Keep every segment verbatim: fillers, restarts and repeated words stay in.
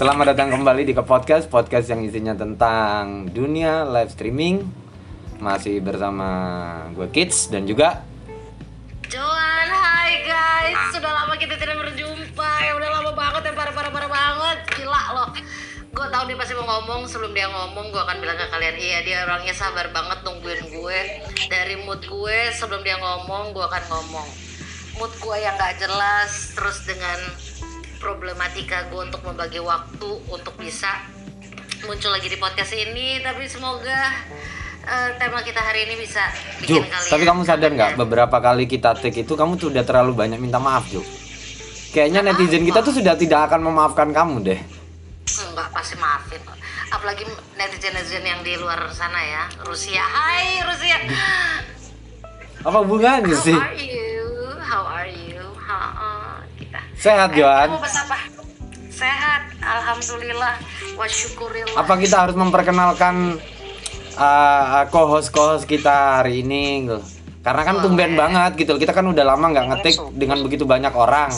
Selamat datang kembali di ke podcast podcast yang isinya tentang dunia live streaming. Masih bersama gue Kids dan juga Joan. Hai guys, sudah lama kita tidak berjumpa. Ya udah lama banget, ya parah parah parah banget, gila loh. Gue tau dia pasti mau ngomong, sebelum dia ngomong gue akan bilang ke kalian, iya dia orangnya sabar banget nungguin gue. Dari mood gue sebelum dia ngomong, gue akan ngomong mood gue yang gak jelas, terus dengan problematika gue untuk membagi waktu untuk bisa muncul lagi di podcast ini. Tapi semoga uh, tema kita hari ini bisa bikin Ju, kalian. Tapi kamu sadar gak, beberapa kali kita take itu kamu tuh udah terlalu banyak minta maaf, Ju. Kayaknya netizen kita tuh sudah tidak akan memaafkan kamu deh. Enggak, pasti maafin. Apalagi netizen-netizen yang di luar sana ya, Rusia. Hai Rusia. Apa hubungannya sih? How are you? How are you? Ha-ha, kita. Sehat, Joan. Kamu apa? Sehat, alhamdulillah. Wa syukurillah. Apa kita harus memperkenalkan uh, co-host-co-host kita hari ini? Karena kan oh, tumben ya. banget gitu. Kita kan udah lama nggak ngetik dengan begitu banyak orang.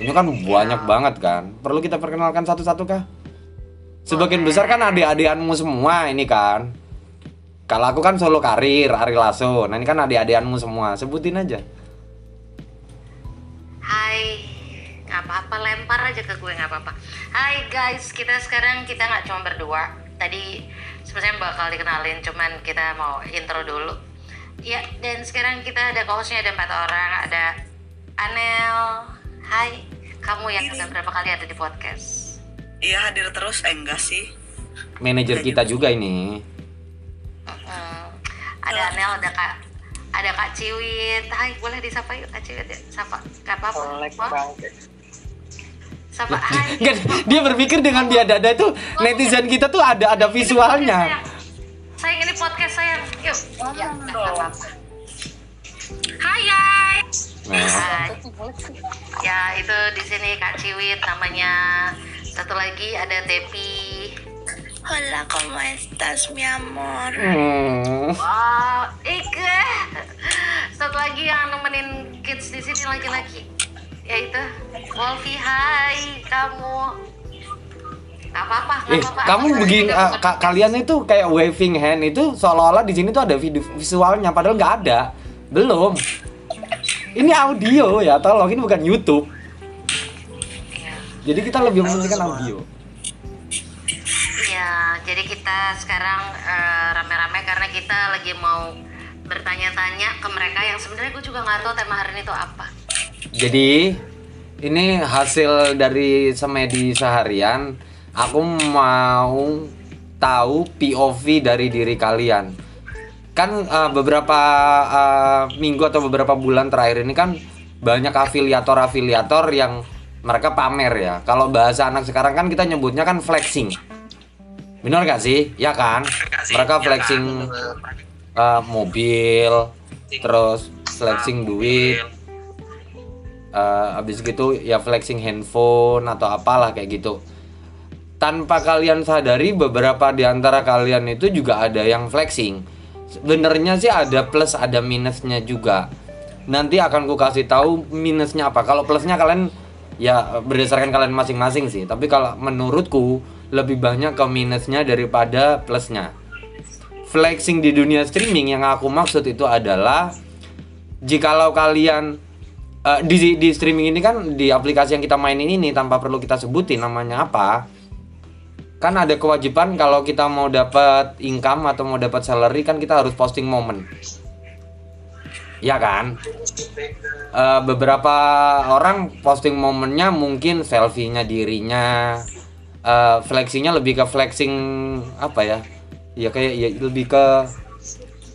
Ini kan banyak ya. banget kan. Perlu kita perkenalkan satu-satu kah? Sebagian besar kan adik-adikanmu semua ini kan. Kalau aku kan solo karir, Ari Lasso. Nah ini kan adik-adikanmu semua, sebutin aja. Hai, nggak apa-apa, lempar aja ke gue nggak apa-apa. Hai guys, kita sekarang kita nggak cuma berdua. Tadi sebenarnya bakal dikenalin, cuman kita mau intro dulu. Ya, dan sekarang kita ada co-hostnya, ada empat orang, ada Anel. Hai, kamu yang sudah berapa kali ada di podcast? Iya hadir terus, eh, enggak sih. Manajer kita juga ini. Hmm, ada Anel, ada Kak, ada Kak Ciwit. Hai, boleh disapa yuk Kak Ciwit ya? Sapa, gak apa-apa. Sapa, hai. Dia berpikir dengan biadada itu netizen kita tuh ada ada visualnya. Sayang, ini podcast sayang. Yuk. Ya, gak apa-apa. Hai guys. Nah. Ya, itu di sini Kak Ciwit namanya. Satu lagi ada Tepi. Hola, como estas, mi amor? Mm. Wow, Ike. Satu lagi yang nemenin Kids di sini laki-laki, yaitu Wolfie. Hai, kamu. Gak apa-apa, gak eh, apa-apa. Kamu begini, uh, ka- kalian itu kayak waving hand itu seolah-olah di sini tuh ada video visualnya, padahal nggak ada, belum. Ini audio ya, tolong, ini bukan YouTube. Jadi kita lebih mementingkan audio. Ya, jadi kita sekarang uh, rame-rame karena kita lagi mau bertanya-tanya ke mereka yang sebenarnya gue juga nggak tahu tema hari ini tuh apa. Jadi ini hasil dari semedi seharian. Aku mau tahu P O V dari diri kalian. Kan uh, beberapa uh, minggu atau beberapa bulan terakhir ini kan banyak afiliator-afiliator yang mereka pamer ya. Kalau bahasa anak sekarang kan kita nyebutnya kan flexing. Benar gak sih? Ya kan? Mereka flexing uh, mobil, terus flexing duit, uh, abis gitu ya flexing handphone atau apalah kayak gitu. Tanpa kalian sadari beberapa di antara kalian itu juga ada yang flexing. Benernya sih ada plus ada minusnya juga. Nanti akan ku kasih tahu minusnya apa. Kalau plusnya kalian ya berdasarkan kalian masing-masing sih, tapi kalau menurutku lebih banyak ke minusnya daripada plusnya. Flexing di dunia streaming yang aku maksud itu adalah jikalau kalian uh, di di streaming ini kan di aplikasi yang kita mainin ini tanpa perlu kita sebutin namanya apa, kan ada kewajiban kalau kita mau dapat income atau mau dapat salary kan kita harus posting momen. Ya kan, uh, beberapa orang posting momennya mungkin selfie-nya dirinya, uh, flexing-nya lebih ke flexing apa ya? Ya kayak ya lebih ke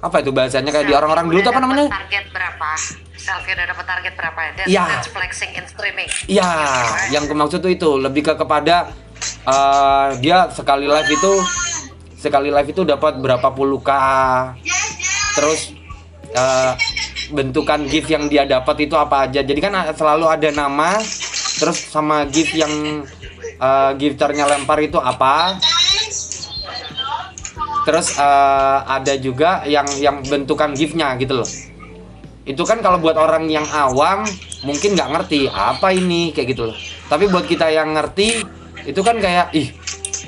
apa itu bahasanya kayak selfie di orang-orang dulu apa namanya? Target berapa? Selfie udah dapat target berapa? That's, ya. That's flexing in streaming. Ya, yang kumaksud itu lebih ke kepada uh, dia sekali live itu sekali live itu dapat berapa puluh k, terus uh, bentukan gift yang dia dapat itu apa aja. Jadi kan selalu ada nama, terus sama gift yang uh, gifternya lempar itu apa. Terus uh, ada juga yang yang bentukan giftnya gitu loh. Itu kan kalau buat orang yang awam mungkin nggak ngerti apa ini kayak gitu loh. Tapi buat kita yang ngerti itu kan kayak ih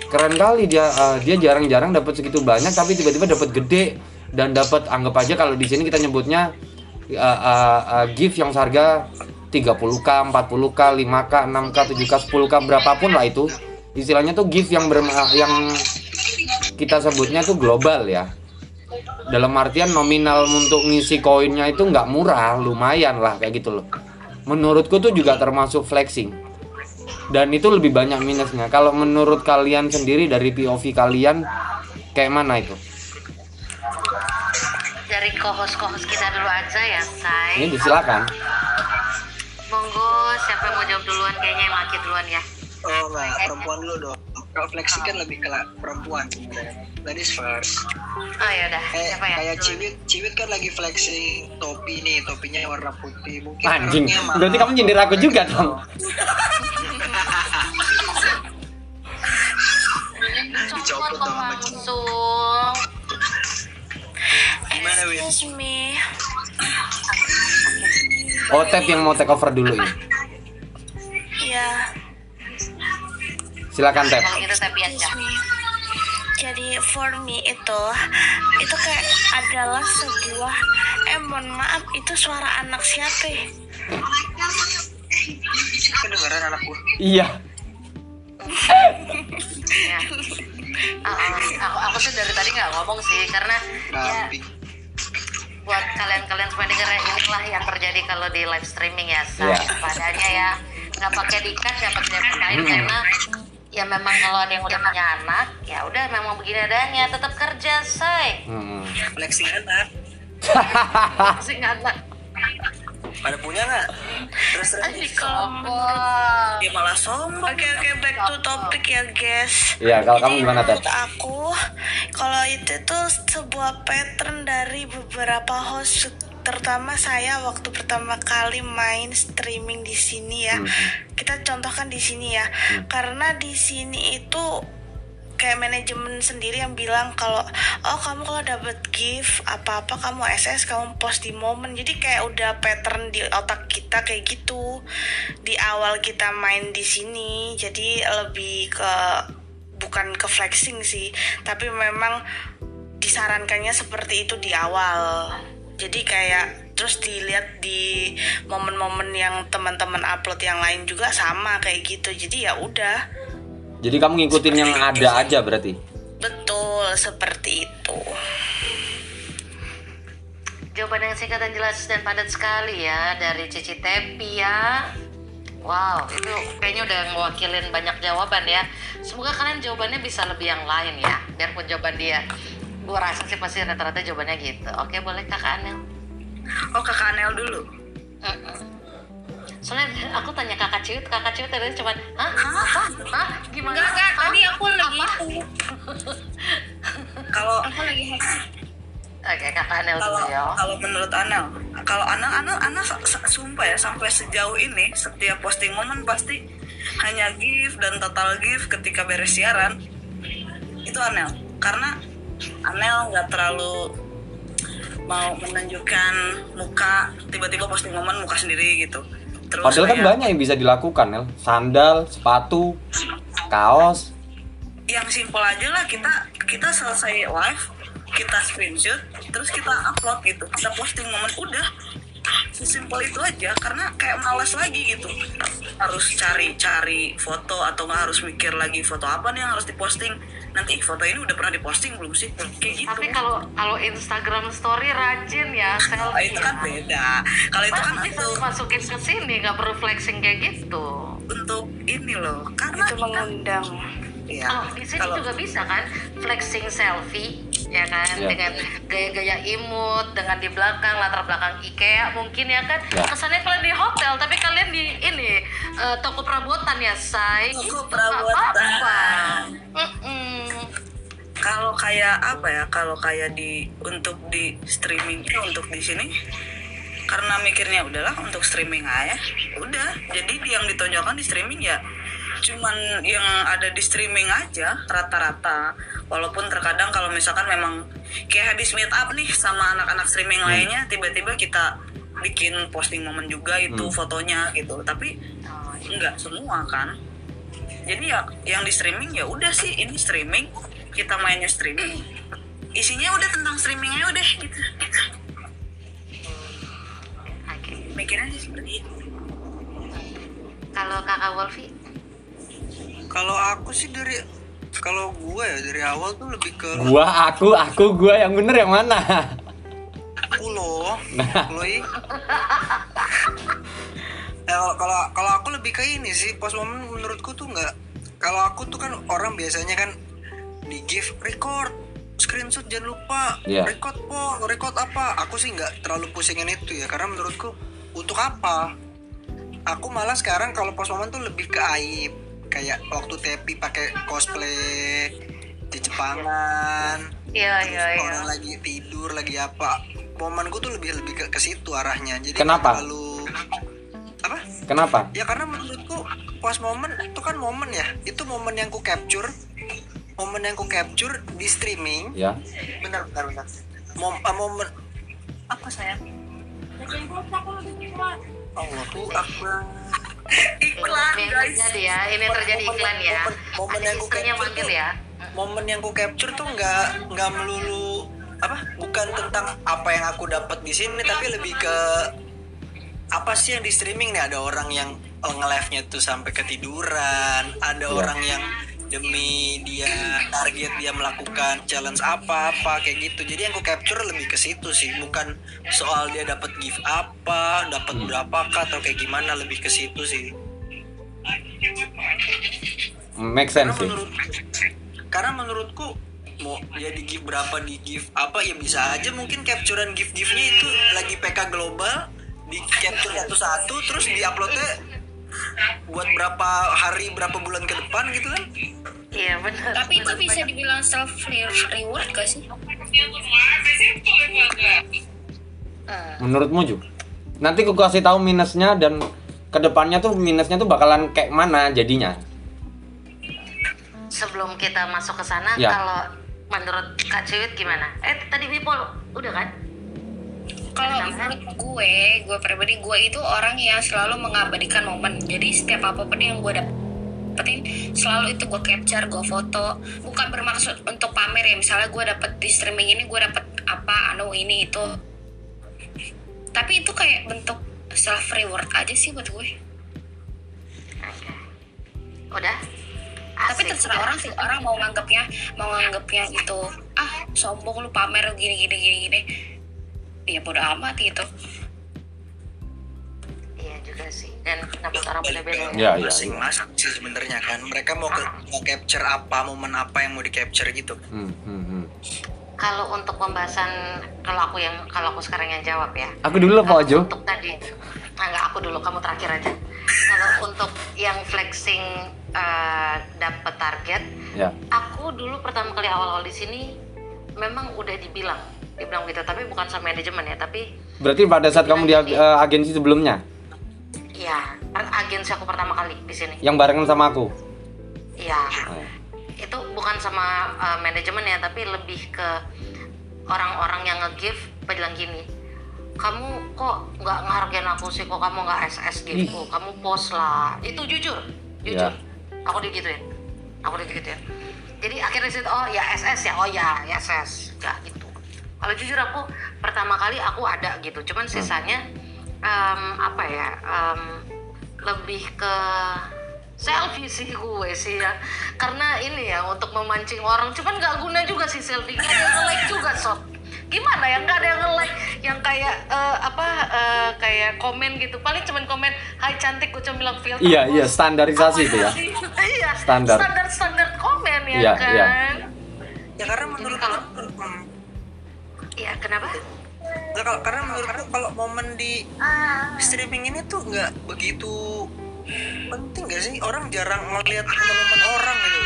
keren kali dia, uh, dia jarang-jarang dapat segitu banyak tapi tiba-tiba dapat gede dan dapat, anggap aja kalau di sini kita nyebutnya uh, uh, uh, gift yang seharga tiga puluh ribu, empat puluh ribu, lima ribu, enam ribu, tujuh ribu, sepuluh ribu, berapapun lah itu istilahnya tuh gift yang ber, uh, yang kita sebutnya tuh global ya. Dalam artian nominal untuk ngisi koinnya itu nggak murah, lumayan lah kayak gitu loh. Menurutku tuh juga termasuk flexing. Dan itu lebih banyak minusnya. Kalau menurut kalian sendiri dari P O V kalian kayak mana itu? Dari co-host-co-host kita dulu aja ya, Say. Ini disilakan. Monggo, siapa yang mau jawab duluan? Kayaknya yang laki duluan ya. Oh, nah, perempuan dulu dong. Kalau flexing kan lebih ke perempuan sebenarnya. Ladies first. Oh ya udah. Eh, siapa ya? Kayak Ciwit, Ciwit kan lagi flexing topi nih, topinya warna putih. Mungkin anjing. Berarti kamu nyindir aku juga dong. Dicopot dong langsung. Gimana, Win? Oh, Tep yang mau take over dulu ini. Iya. Silakan Tep. Jadi for me itu itu kayak adalah sebuah eh mohon maaf itu suara anak siapa? Kedengaran anakku. Iya. Ya. Aku aku tuh dari tadi nggak ngomong sih karena ya, buat kalian-kalian semua dengerin inilah yang terjadi kalau di live streaming ya. Saya padanya ya nggak pakai dikat ya pakai kain karena ya memang kalau ada yang udah punya anak ya udah memang begini adanya, tetap kerja say. Hmm. Flexing anak. Flexing anak. Pada punya nggak? Terus terus. Sombong. Dia malah sombong. Oke okay, oke okay, back to topic ya guys. Iya kalau kamu gimana Ted? Menurut aku kalau itu tuh sebuah pattern dari beberapa host, terutama saya waktu pertama kali main streaming di sini ya. Mm-hmm. Kita contohkan di sini ya. Mm. Karena di sini itu kayak manajemen sendiri yang bilang kalau oh kamu kalau dapat gift apa-apa kamu S S kamu post di momen. Jadi kayak udah pattern di otak kita kayak gitu. Di awal kita main di sini. Jadi lebih ke bukan ke flexing sih, tapi memang disarankannya seperti itu di awal. Jadi kayak terus dilihat di momen-momen yang teman-teman upload yang lain juga sama kayak gitu. Jadi ya udah. Jadi kamu ngikutin seperti yang itu ada aja berarti. Betul, seperti itu. Jawaban yang singkat dan jelas dan padat sekali ya dari Cici Tepi ya. Wow, itu kayaknya udah mewakilin banyak jawaban ya. Semoga kalian jawabannya bisa lebih yang lain ya. Biarpun jawaban dia gue rasa sih pasti rata-rata jawabannya gitu. Oke, boleh Kakak Anel. Oh, Kakak Anel dulu. Mm-mm. Soalnya aku tanya Kakak Ciut, Kakak Ciut tadi cuma, hah? Apa? Hah? Gimana? Enggak, enggak. Tadi aku lagi kalau aku lagi hektik. Oke, Kakak Anel dulu ya. Kalau menurut Anel, kalau Anel, Anel, Anel sumpah ya sampai sejauh ini setiap posting momen pasti hanya gift dan total gift ketika beres siaran. Itu Anel. Karena Anel nggak terlalu mau menunjukkan muka, tiba-tiba posting momen muka sendiri gitu. Terus padahal kan banyak yang bisa dilakukan, Nel. Sandal, sepatu, kaos. Yang simpel aja lah, kita kita selesai live, kita screenshot, terus kita upload gitu. Kita posting momen udah. Sesimpel itu aja karena kayak malas lagi gitu. Harus cari-cari foto atau nggak harus mikir lagi foto apa nih yang harus diposting. Nanti foto ini udah pernah diposting belum sih? Kayak gitu. Tapi kalau kalau Instagram story rajin ya selfie. Oh, itu kan beda. Kalau itu kan itu masukin ke sini nggak perlu flexing kayak gitu. Untuk ini loh, karena itu mengundang. Ya. Kalau di sini kalau juga bisa kan flexing selfie ya kan ya, dengan gaya-gaya imut, dengan di belakang latar belakang IKEA mungkin ya kan ya. Kesannya kalian di hotel tapi kalian di ini uh, toko perabotan ya say. Toko perabotan. Kalau kayak apa ya, kalau kayak di untuk di streaming untuk di sini karena mikirnya udahlah untuk streaming aja udah, jadi yang ditonjolkan di streaming ya cuman yang ada di streaming aja rata-rata, walaupun terkadang kalau misalkan memang kayak habis meet up nih sama anak-anak streaming hmm. lainnya tiba-tiba kita bikin posting momen juga itu hmm. fotonya gitu, tapi oh, enggak semua kan Jadi ya yang di streaming ya udah sih, ini streaming, kita mainnya streaming. Isinya udah tentang streamingnya udah gitu. Oke. Mikirnya sih seperti itu. Kalau Kakak Wolfi? Kalau aku sih dari kalau gue ya dari awal tuh lebih ke gua aku aku gue yang bener yang mana? Aku loh. Nah. Nah, kalau kalau aku lebih ke ini sih, pos momen menurutku tuh nggak. Kalau aku tuh kan orang biasanya kan di give record, screenshot jangan lupa, yeah. record po, record apa? Aku sih nggak terlalu pusingin itu ya, karena menurutku untuk apa? Aku malah sekarang kalau pos momen tuh lebih ke aib, kayak waktu Tepi pakai cosplay di Jepangan, yeah, yeah, yeah. orang lagi tidur lagi apa? Momenku tuh lebih lebih ke, ke situ arahnya. Jadi kenapa? Terlalu, apa? Kenapa? Ya karena menurutku pas momen itu kan momen ya, itu momen yang ku capture, momen yang ku capture di streaming. Ya. Benar, benar, benar. Mom, uh, momen apa sayang? Allahu Akbar. Iklan guys. Ya, ini terjadi iklan ya. Momen yang ku capture ya. Momen yang ku capture tuh nggak nggak melulu apa? Bukan tentang apa yang aku dapat di sini, tapi lebih ke apa sih yang di streaming nih. Ada orang yang nge-live-nya tuh sampai ketiduran, ada yeah. orang yang demi dia target dia melakukan challenge apa-apa kayak gitu. Jadi yang ku capture lebih ke situ sih, bukan soal dia dapat gift apa, dapat hmm. berapakah atau kayak gimana, lebih ke situ sih. Make sense sih. Menurut, karena menurutku mau ya di gift berapa, di gift apa ya bisa aja mungkin capturean gift-giftnya itu lagi P K global. Di capture satu-satu terus diuploadnya buat berapa hari berapa bulan ke depan gitu kan? Iya benar. Tapi itu bisa dibilang self reward gak sih? Menurutmu Ju? Nanti aku kasih tahu minusnya dan kedepannya tuh minusnya tuh bakalan kayak mana jadinya? Sebelum kita masuk ke sana, ya. Kalau menurut Kak Ciwit gimana? Eh tadi Vipo udah kan? Kalau menurut gue, gue pribadi gue itu orang yang selalu mengabadikan momen. Jadi setiap apapun yang gue dapetin, selalu itu gue capture, gue foto. Bukan bermaksud untuk pamer ya. Misalnya gue dapet di streaming ini, gue dapet apa, anu ini itu. Tapi itu kayak bentuk self reward aja sih buat gue. Udah. Asik. Tapi terserah orang sih, orang mau nganggapnya, mau nganggapnya itu ah sombong lu pamer lu gini gini gini gini. Ya bodo amat gitu. Iya juga sih. Dan pendapat orang beda-beda. Iya, iya. Masing-masing sih sebenarnya kan. Mereka mau ke- mau capture apa, momen apa yang mau di capture gitu. Hmm, hmm, hmm. Kalau untuk pembahasan, kalau aku yang kalau aku sekarang yang jawab ya. Aku dulu Pak Ojo. Untuk tadi, enggak aku dulu, kamu terakhir aja. Kalau untuk yang flexing uh, dapat target, ya. Aku dulu pertama kali awal-awal di sini memang udah dibilang. Dibilang gitu, tapi bukan sama manajemen ya, tapi berarti pada saat kamu di uh, agensi sebelumnya? Iya, agensi aku pertama kali di sini. Yang barengan sama aku? Iya, oh, ya. Itu bukan sama uh, manajemen ya, tapi lebih ke orang-orang yang nge-give bilang gini, kamu kok nggak ngehargain aku sih, kok kamu nggak S S gitu, ih. Kamu post lah. Itu jujur, jujur. Ya. Aku digituin, aku digituin. Jadi akhirnya situ, oh ya S S ya, oh ya, ya S S, nggak gitu. Kalau jujur aku pertama kali aku ada gitu, cuman sisanya um, apa ya um, lebih ke selfie sih gue sih ya, karena ini ya untuk memancing orang, cuman nggak guna juga sih selfie, nggak ada yang nge-like juga sob, gimana ya nggak ada yang nge-like, yang kayak uh, apa uh, kayak komen gitu, paling cuman komen hai cantik, gue cuma bilang filter. Iya iya standarisasi itu ya. Iya standar standar standar komen ya, iya, kan. Iya. Ya karena menurut kalau iya, kenapa? Nah, kalau, karena menurutku kalau momen di streaming ini tuh nggak begitu penting nggak sih? Orang jarang ngeliat momen orang gitu.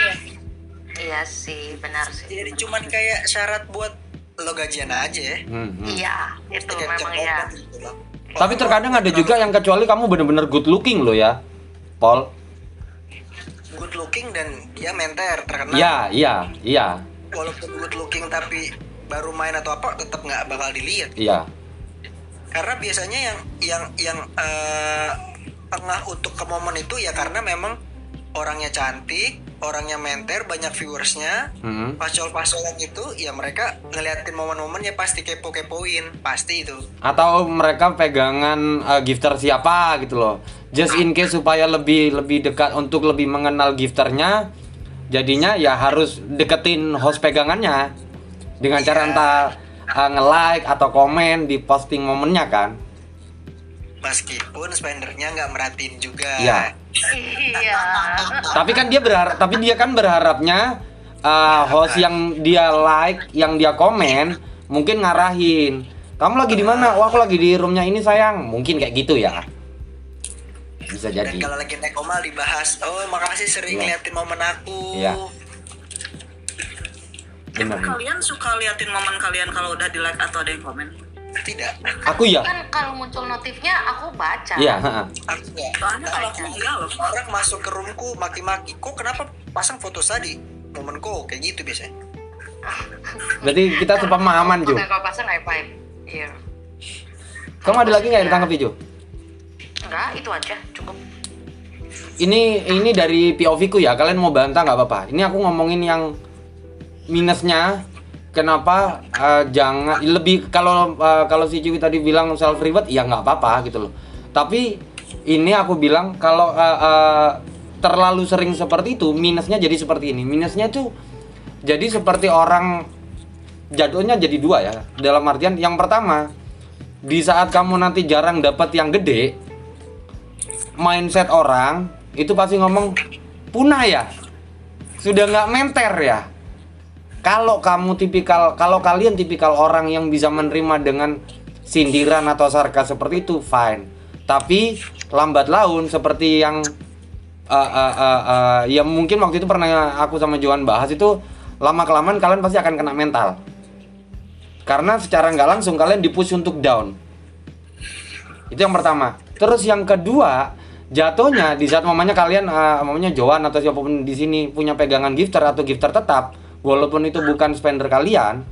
Iya. Iya sih, benar sih. Jadi benar. Cuman kayak syarat buat lo gajian aja ya. Mm-hmm. Iya, itu ya, memang ya. Gitu. Tapi terkadang ada juga yang kecuali kamu benar-benar good looking lo ya, Paul. Good looking dan dia menter terkenal. Iya, iya, iya. Walaupun good looking tapi baru main atau apa tetap nggak bakal dilihat. Iya. Karena biasanya yang yang yang uh, tengah untuk ke momen itu ya karena memang orangnya cantik, orangnya menter, banyak viewersnya, mm-hmm. pasol-pasolan itu ya mereka ngeliatin momen-momen ya pasti kepo-kepoin, pasti itu. Atau mereka pegangan uh, gifter siapa gitu loh, just in case supaya lebih lebih dekat untuk lebih mengenal gifternya, jadinya ya harus deketin host pegangannya dengan yeah. cara entah uh, nge-like atau komen di posting momennya kan. Meskipun spendernya nggak merhatiin juga. Yeah. Iya. Tapi kan dia berharap, tapi dia kan berharapnya uh, host yang dia like, yang dia komen, mungkin ngarahin. Kamu lagi di mana? Wah, aku lagi di roomnya ini sayang. Mungkin kayak gitu ya. Bisa jadi. Dan kalau lagi naik omal dibahas. Oh, makasih sering yeah. liatin momen aku. Iya. Yeah. Kalian suka liatin momen kalian kalau udah di like atau ada yang komen? Tidak. Aku ya. Kan kalau muncul notifnya aku baca. Iya. Aku ya. Soalnya kalau aku enggak loh. Orang masuk ke roomku maki-maki. Kok kenapa pasang foto tadi? Momenku kayak gitu biasanya. Berarti kita sepemahaman Ju. Kalau pasang high-five. Iya. Kamu ada lagi nggak yang ditanggapi Ju? Enggak, itu aja cukup. Ini ini dari P O V ku ya. Kalian mau bantah nggak apa-apa. Ini aku ngomongin yang minusnya. Kenapa uh, jangan lebih kalau uh, kalau si Ciwi tadi bilang self reward ya nggak apa-apa gitu loh. Tapi ini aku bilang kalau uh, uh, terlalu sering seperti itu minusnya jadi seperti ini. Minusnya tuh jadi seperti orang jatuhnya jadi dua ya. Dalam artian yang pertama di saat kamu nanti jarang dapat yang gede, mindset orang itu pasti ngomong punah ya, sudah nggak menter ya. Kalau kamu tipikal, kalau kalian tipikal orang yang bisa menerima dengan sindiran atau sarkas seperti itu, fine. Tapi lambat laun seperti yang uh, uh, uh, uh, ya mungkin waktu itu pernah aku sama Johan bahas itu, lama kelamaan kalian pasti akan kena mental. Karena secara nggak langsung kalian dipush untuk down. Itu yang pertama. Terus yang kedua, jatuhnya di saat mamanya kalian, uh, mamanya Johan atau siapapun di sini punya pegangan gifter atau gifter tetap. Walaupun itu bukan spender kalian,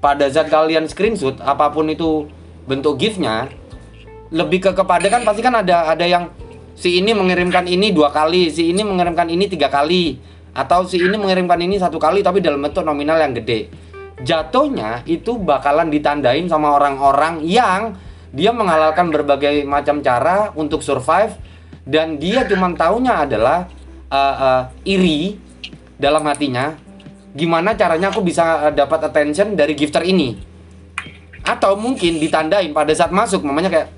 pada saat kalian screenshot apapun itu bentuk gift-nya, lebih ke kepada kan pasti kan ada ada yang si ini mengirimkan ini dua kali, si ini mengirimkan ini tiga kali, atau si ini mengirimkan ini satu kali tapi dalam bentuk nominal yang gede. Jatuhnya itu bakalan ditandain sama orang-orang yang dia menghalalkan berbagai macam cara untuk survive dan dia cuma taunya adalah uh, uh, iri dalam hatinya. Gimana caranya aku bisa dapat attention dari gifter ini? Atau mungkin ditandain pada saat masuk mamanya kayak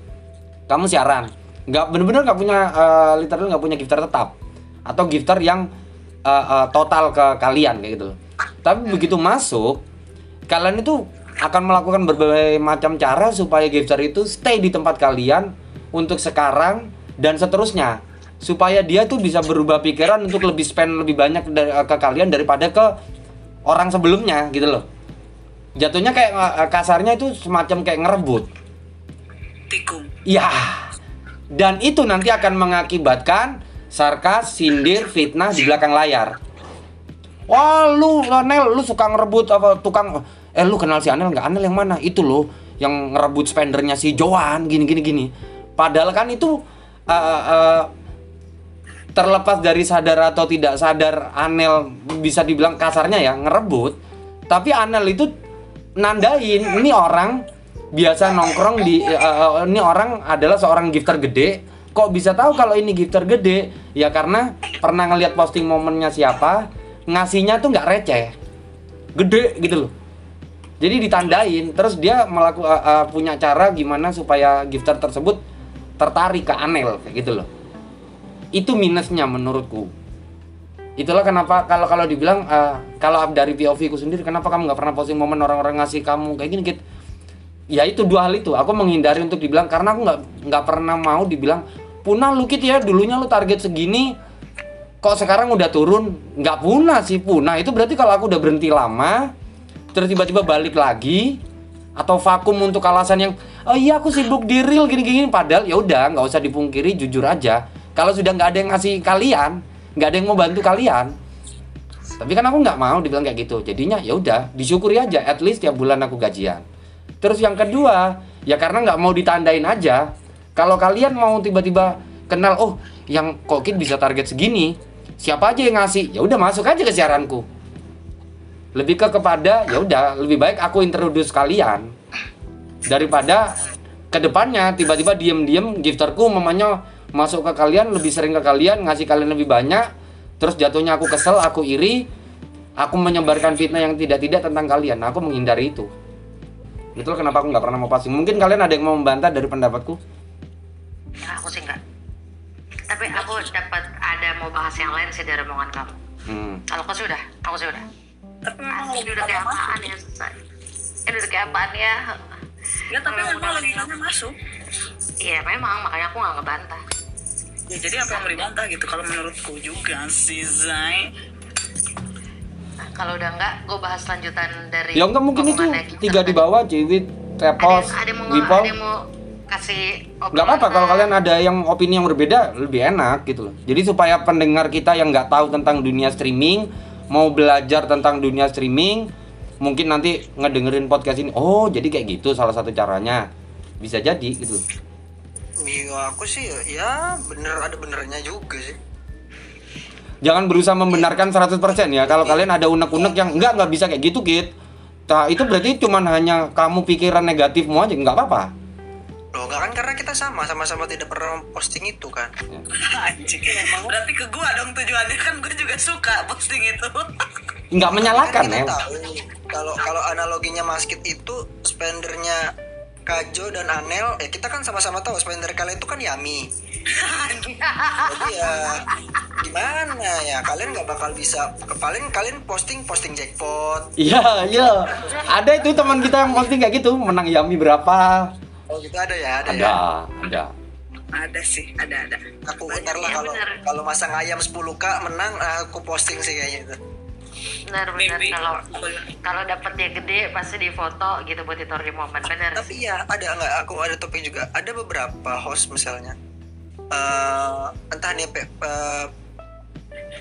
kamu siaran, nggak bener-bener nggak punya uh, literal nggak punya gifter tetap atau gifter yang uh, uh, total ke kalian kayak gitu. Tapi begitu masuk kalian itu akan melakukan berbagai macam cara supaya gifter itu stay di tempat kalian untuk sekarang dan seterusnya. Supaya dia tuh bisa berubah pikiran untuk lebih spend lebih banyak dari, ke kalian daripada ke orang sebelumnya gitu loh. Jatuhnya kayak kasarnya itu semacam kayak ngerebut tikung. Iya. Dan itu nanti akan mengakibatkan sarkas, sindir, fitnah di belakang layar. Wah lu, Nel, lu suka ngerebut apa tukang eh lu kenal si Anel nggak? Anel yang mana? Itu loh yang ngerebut spendernya si Johan gini gini gini. Padahal kan itu uh, uh, terlepas dari sadar atau tidak sadar Anel bisa dibilang kasarnya ya ngerebut. Tapi Anel itu nandain ini orang biasa nongkrong di uh, ini orang adalah seorang gifter gede. Kok bisa tahu kalau ini gifter gede? Ya karena pernah ngelihat posting momennya siapa, ngasihnya tuh nggak receh, gede gitu loh. Jadi ditandain terus dia melaku, uh, uh, punya cara gimana supaya gifter tersebut tertarik ke Anel kayak gitu loh. Itu minusnya menurutku. Itulah kenapa kalau kalau dibilang uh, kalau dari P O V ku sendiri kenapa kamu nggak pernah posting momen orang-orang ngasih kamu kayak gini gitu. Ya itu dua hal itu. Aku menghindari untuk dibilang karena aku nggak nggak pernah mau dibilang punah lu Kit ya dulunya lu target segini kok sekarang udah turun nggak punah sih punah itu berarti kalau aku udah berhenti lama terus tiba-tiba balik lagi atau vakum untuk alasan yang oh iya aku sibuk di real gini-gini padahal ya udah nggak usah dipungkiri jujur aja. Kalau sudah nggak ada yang ngasih kalian, nggak ada yang mau bantu kalian. Tapi kan aku nggak mau dibilang kayak gitu. Jadinya ya udah, disyukuri aja. At least tiap bulan aku gajian. Terus yang kedua, ya karena nggak mau ditandain aja. Kalau kalian mau tiba-tiba kenal, oh yang Kokit bisa target segini, siapa aja yang ngasih, ya udah masuk aja ke siaranku. Lebih ke kepada ya udah lebih baik aku introduce kalian daripada kedepannya tiba-tiba diem-diem gifterku mamanya masuk ke kalian, lebih sering ke kalian, ngasih kalian lebih banyak, terus jatuhnya aku kesel, aku iri, aku menyebarkan fitnah yang tidak-tidak tentang kalian. Nah, aku menghindari itu. Itulah kenapa aku nggak pernah mau passing. Mungkin kalian ada yang mau membantah dari pendapatku? Nah, aku sih enggak. Tapi aku dapat ada mau bahas yang lain sih dari omongan kamu. Hmm. Kalau aku sudah, aku sudah. Tapi memang ini udah kayak apaan ya, selesai. Ini udah kayak apaan ya? Ya tapi memang logikanya masuk. Iya memang, makanya aku nggak ngebantah. Ya jadi apa yang mau dibantah gitu kalau menurutku juga sih, Zai. Nah, kalau udah enggak, gue bahas lanjutan dari. Ya enggak mungkin itu tiga di bawah, Ciwit, Tepos, Wipol. Ada yang mau kasih opini? Gak apa-apa kalau kalian ada yang opini yang berbeda lebih enak gitu loh. Jadi supaya pendengar kita yang nggak tahu tentang dunia streaming, mau belajar tentang dunia streaming, mungkin nanti ngedengerin podcast ini, oh jadi kayak gitu salah satu caranya, bisa jadi gitu. Iya aku sih ya bener, ada benernya juga sih. Jangan berusaha membenarkan seratus persen ya. Kalau kalian ada unek-unek yang enggak, enggak bisa kayak gitu Kit, nah, itu berarti cuman hanya kamu pikiran negatifmu aja, enggak apa-apa. Loh enggak kan, karena kita sama, sama-sama tidak pernah posting itu kan ya. Anjing, berarti ke gua dong tujuannya, kan gua juga suka posting itu. Enggak menyalahkan ya. Kalau kalau analoginya Maskit itu spendernya Kajo dan Anel, ya kita kan sama-sama tahu spender kalian itu kan Yami. Jadi ya gimana ya, kalian nggak bakal bisa, paling kalian posting posting jackpot. Iya iya, ada itu teman kita yang posting kayak gitu, menang Yami berapa? Oh gitu ada ya, ada, ada ya. Ada. Ada sih, ada ada. Aku bener lah kalau kalau masang ayam sepuluh ribu menang, aku posting sih kayaknya itu. Benar-benar kalau kalau dapat yang gede pasti difoto gitu buat di momen, benar. Tapi ya ada nggak, aku ada topik juga, ada beberapa host misalnya uh, entah nih uh,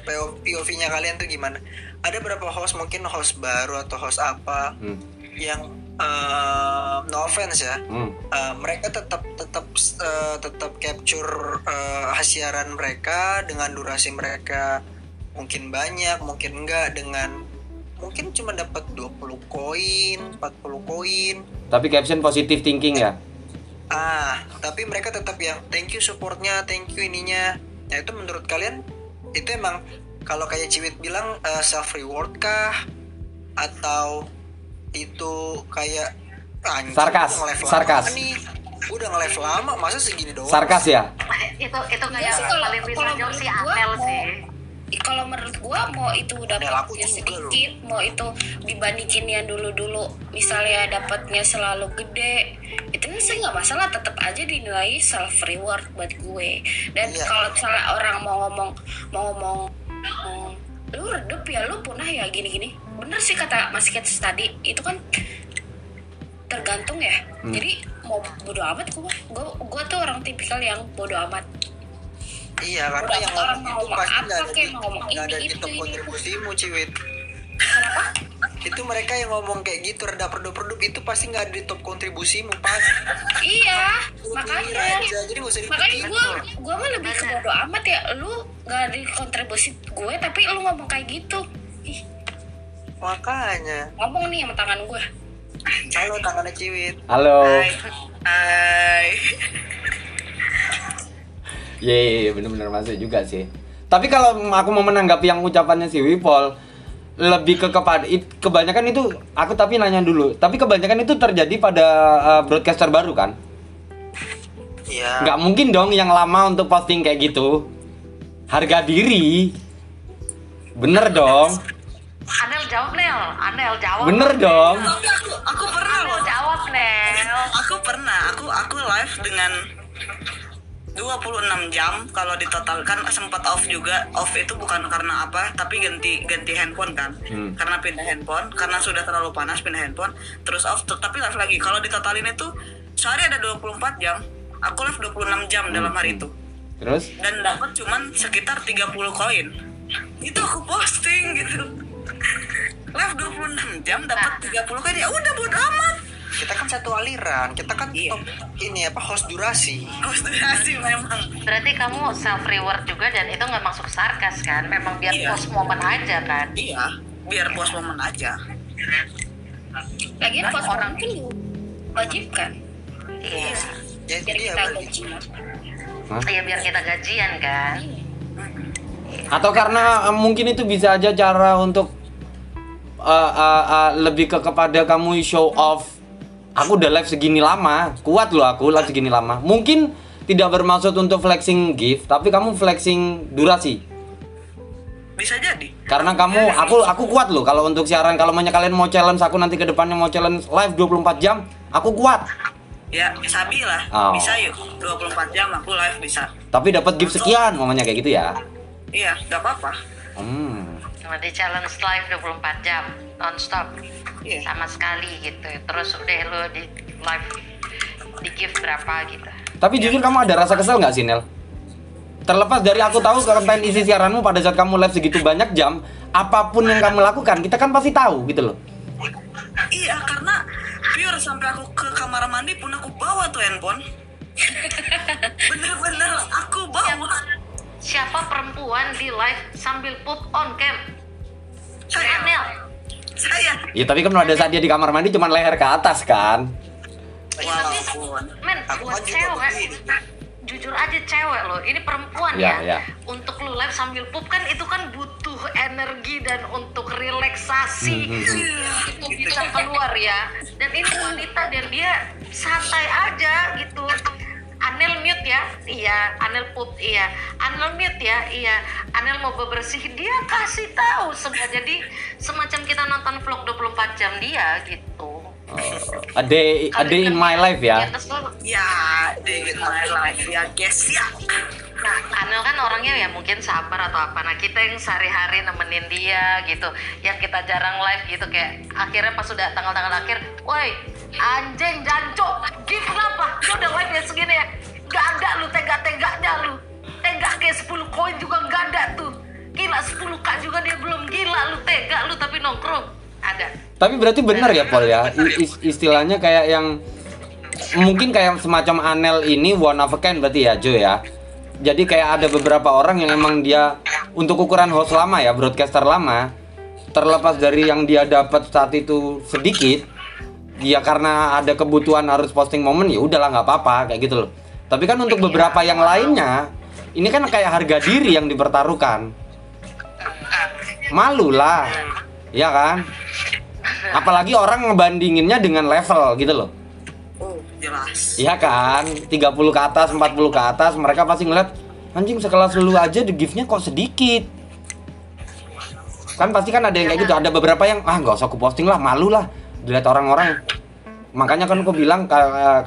P O V-nya kalian tuh gimana, ada beberapa host mungkin host baru atau host apa hmm. yang uh, no offense ya hmm. uh, mereka tetap tetap uh, tetap capture uh, siaran mereka dengan durasi mereka mungkin banyak, mungkin enggak, dengan mungkin cuma dapat dua puluh koin, empat puluh koin. Tapi caption positive thinking ya. Ah, tapi mereka tetap yang thank you supportnya, thank you ininya. Nah, itu menurut kalian itu emang kalau kayak Ciwit bilang uh, self reward kah atau itu kayak anjing, sarkas, sarkas. Udah nge-live lama, masa segini doang. Sarkas ya. itu itu kayak paling bisa si Anel sih. Kalau menurut gua mau itu dapatnya sedikit, mau itu dibandingin yang dulu-dulu misalnya dapatnya selalu gede, itu sih nggak masalah, tetap aja dinilai self reward buat gue. Dan yeah. Kalau misalnya orang mau ngomong mau ngomong oh, lu redup ya, lu punah ya gini-gini, bener sih kata Mas Kets tadi, itu kan tergantung ya. Hmm. Jadi mau bodo amat, gua gua gua tuh orang tipikal yang bodo amat. Iya, karena udah, yang ngomong itu pasti nggak ada, kayak, di, ada itu, di top kontribusimu, Ciwit. Kenapa? Itu mereka yang ngomong kayak gitu, redup-redup itu pasti nggak ada di top kontribusimu, pasti. Iya, makanya. Aja, jadi makanya gue, gue mah lebih ke bodo amat ya. Lu nggak ada di kontribusi gue, tapi lu ngomong kayak gitu. Ih. Makanya. Ngomong nih sama tangan gue. Halo, tangannya Ciwit. Halo. Hai. Hai. Iya, yeah, yeah, bener-bener masuk juga sih. Tapi kalau aku mau menanggapi yang ucapannya si Wipol, lebih ke kepada kebanyakan itu aku tapi nanya dulu. Tapi kebanyakan itu terjadi pada uh, broadcaster baru kan? Iya. Yeah. Gak mungkin dong yang lama untuk posting kayak gitu. Harga diri. Bener dong. Anel jawab Nel, Anel jawab. Bener dong. Aku, aku, aku pernah Anel jawab Nel. Aku pernah, aku aku live dengan dua puluh enam jam kalau ditotalkan, sempat off juga. Off itu bukan karena apa, tapi ganti ganti handphone kan. Hmm. Karena pindah handphone, karena sudah terlalu panas pindah handphone, terus off tapi live lagi. Kalau ditotalin itu sehari ada dua puluh empat jam. Aku live dua puluh enam jam hmm. dalam hari itu. Terus dan dapat cuman sekitar tiga puluh koin. Itu aku posting gitu. Live dua puluh enam jam dapat tiga puluh koin, ya udah bodo amat. kita kan satu aliran, kita kan iya. top, ini apa host durasi host durasi memang. Berarti kamu self reward juga, dan itu nggak masuk sarkas kan, memang biar iya. post moment aja kan. Iya, biar post moment aja. Lagian post orang itu wajib kan. Iya, biar kita gajian. Iya, biar kita gajian kan. Atau karena mungkin itu bisa aja cara untuk uh, uh, uh, lebih ke kepada kamu show off. Aku udah live segini lama, kuat loh aku live segini lama. Mungkin tidak bermaksud untuk flexing gift, tapi kamu flexing durasi. Bisa jadi. Karena kamu, aku aku kuat loh kalau untuk siaran. Kalau banyak kalian mau challenge aku nanti ke depannya, mau challenge live dua puluh empat jam, aku kuat. Ya, sabi lah. Oh. Bisa yuk, dua puluh empat jam aku live bisa. Tapi dapat gift sekian, momennya kayak gitu ya. Iya, nggak apa-apa. Hmm. Cuma di challenge live dua puluh empat jam non-stop, yeah. sama sekali gitu. Terus udah lo di live di gift berapa gitu. Tapi jujur yeah. kamu ada rasa kesel nggak sih, Nel? Terlepas dari aku tahu konten isi siaranmu pada saat kamu live segitu banyak jam, apapun yang kamu lakukan, kita kan pasti tahu gitu loh. Iya, karena pure sampai aku ke kamar mandi pun aku bawa tuh handphone. Bener-bener aku bawa. Siapa perempuan di live sambil put on cam? Saya, Nel. Saya. Ya tapi kan ada saat dia di kamar mandi cuman leher ke atas kan. Wow. Ya tapi, men, buat cewek, jujur aja cewek loh, ini perempuan ya, ya. ya. Untuk lu live sambil pup kan itu kan butuh energi dan untuk relaksasi hmm, hmm. itu bisa keluar ya. Dan ini wanita dan dia santai aja gitu. Anel mute ya, iya. Anel pup, iya. Anel mute ya, iya. Anel mau bebersih, dia kasih tahu. Semua jadi semacam kita nonton vlog dua puluh empat jam dia gitu. Uh, a day, a day in my life ya. Ya, day in my life ya, guys ya. Nah, Anel kan orangnya ya mungkin sabar atau apa. Nah, kita yang sehari-hari nemenin dia gitu, yang kita jarang live gitu kayak akhirnya pas sudah tanggal-tanggal akhir, woi. Anjing jancok, gift kenapa? Lu udah live ya segini ya? Gak ada lu tega-teganya lu. Tega kayak sepuluh koin juga gak ada tuh. Gila sepuluh k juga dia belum, gila lu tega lu tapi nongkrong. Ada. Tapi berarti benar ya Paul ya? Istilahnya kayak yang mungkin kayak semacam Anel ini one of a kind berarti ya Jo ya. Jadi kayak ada beberapa orang yang emang dia untuk ukuran host lama ya, broadcaster lama, terlepas dari yang dia dapat saat itu sedikit. Ya karena ada kebutuhan harus posting momen, ya udahlah nggak apa-apa kayak gitu loh. Tapi kan untuk beberapa yang lainnya, ini kan kayak harga diri yang dipertaruhkan. Malu lah, ya kan? Apalagi orang ngebandinginnya dengan level gitu loh. Oh jelas. Iya kan, tiga puluh ke atas, empat puluh ke atas, mereka pasti ngeliat, anjing sekelas lu aja the giftnya kok sedikit. Kan pasti kan ada yang kayak gitu, ada beberapa yang ah nggak usah aku posting lah, malu lah. Dilihat orang-orang, makanya kan aku bilang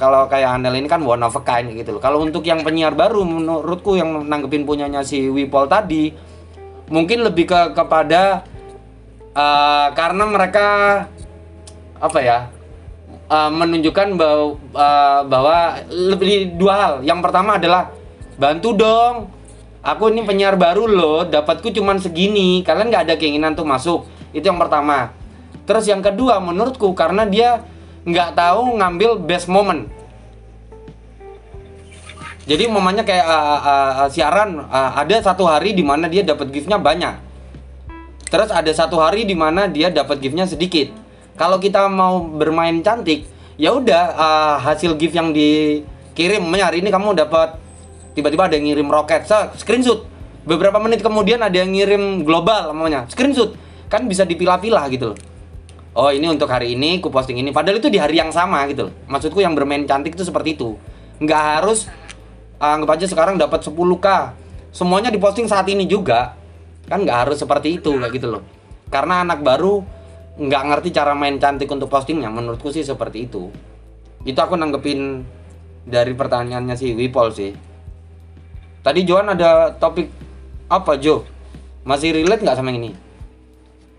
kalau kayak Anel ini kan one of a kind gitu loh. Kalau untuk yang penyiar baru menurutku yang nanggepin punyanya si Wipol tadi mungkin lebih ke kepada uh, karena mereka apa ya uh, menunjukkan bahwa, uh, bahwa lebih dua hal. Yang pertama adalah bantu dong, aku ini penyiar baru loh, dapatku cuman segini, kalian nggak ada keinginan tuh masuk, itu yang pertama. Terus yang kedua menurutku karena dia nggak tahu ngambil best moment. Jadi momennya kayak uh, uh, siaran uh, ada satu hari di mana dia dapat giftnya banyak. Terus ada satu hari di mana dia dapat giftnya sedikit. Kalau kita mau bermain cantik, ya udah uh, hasil gift yang dikirim, hari ini kamu dapat tiba-tiba ada yang ngirim roket, screenshot. Beberapa menit kemudian ada yang ngirim global namanya, screenshot. Kan bisa dipilah-pilah gitu loh. Oh ini untuk hari ini, ku posting ini. Padahal itu di hari yang sama gitu loh. Maksudku yang bermain cantik itu seperti itu. Nggak harus, anggap aja sekarang dapat sepuluh k. Semuanya diposting saat ini juga. Kan nggak harus seperti itu, kayak gitu loh. Karena anak baru nggak ngerti cara main cantik untuk postingnya. Menurutku sih seperti itu. Itu aku nanggepin dari pertanyaannya si Wipol sih. Tadi Johan ada topik apa Jo? Masih relate nggak sama yang ini?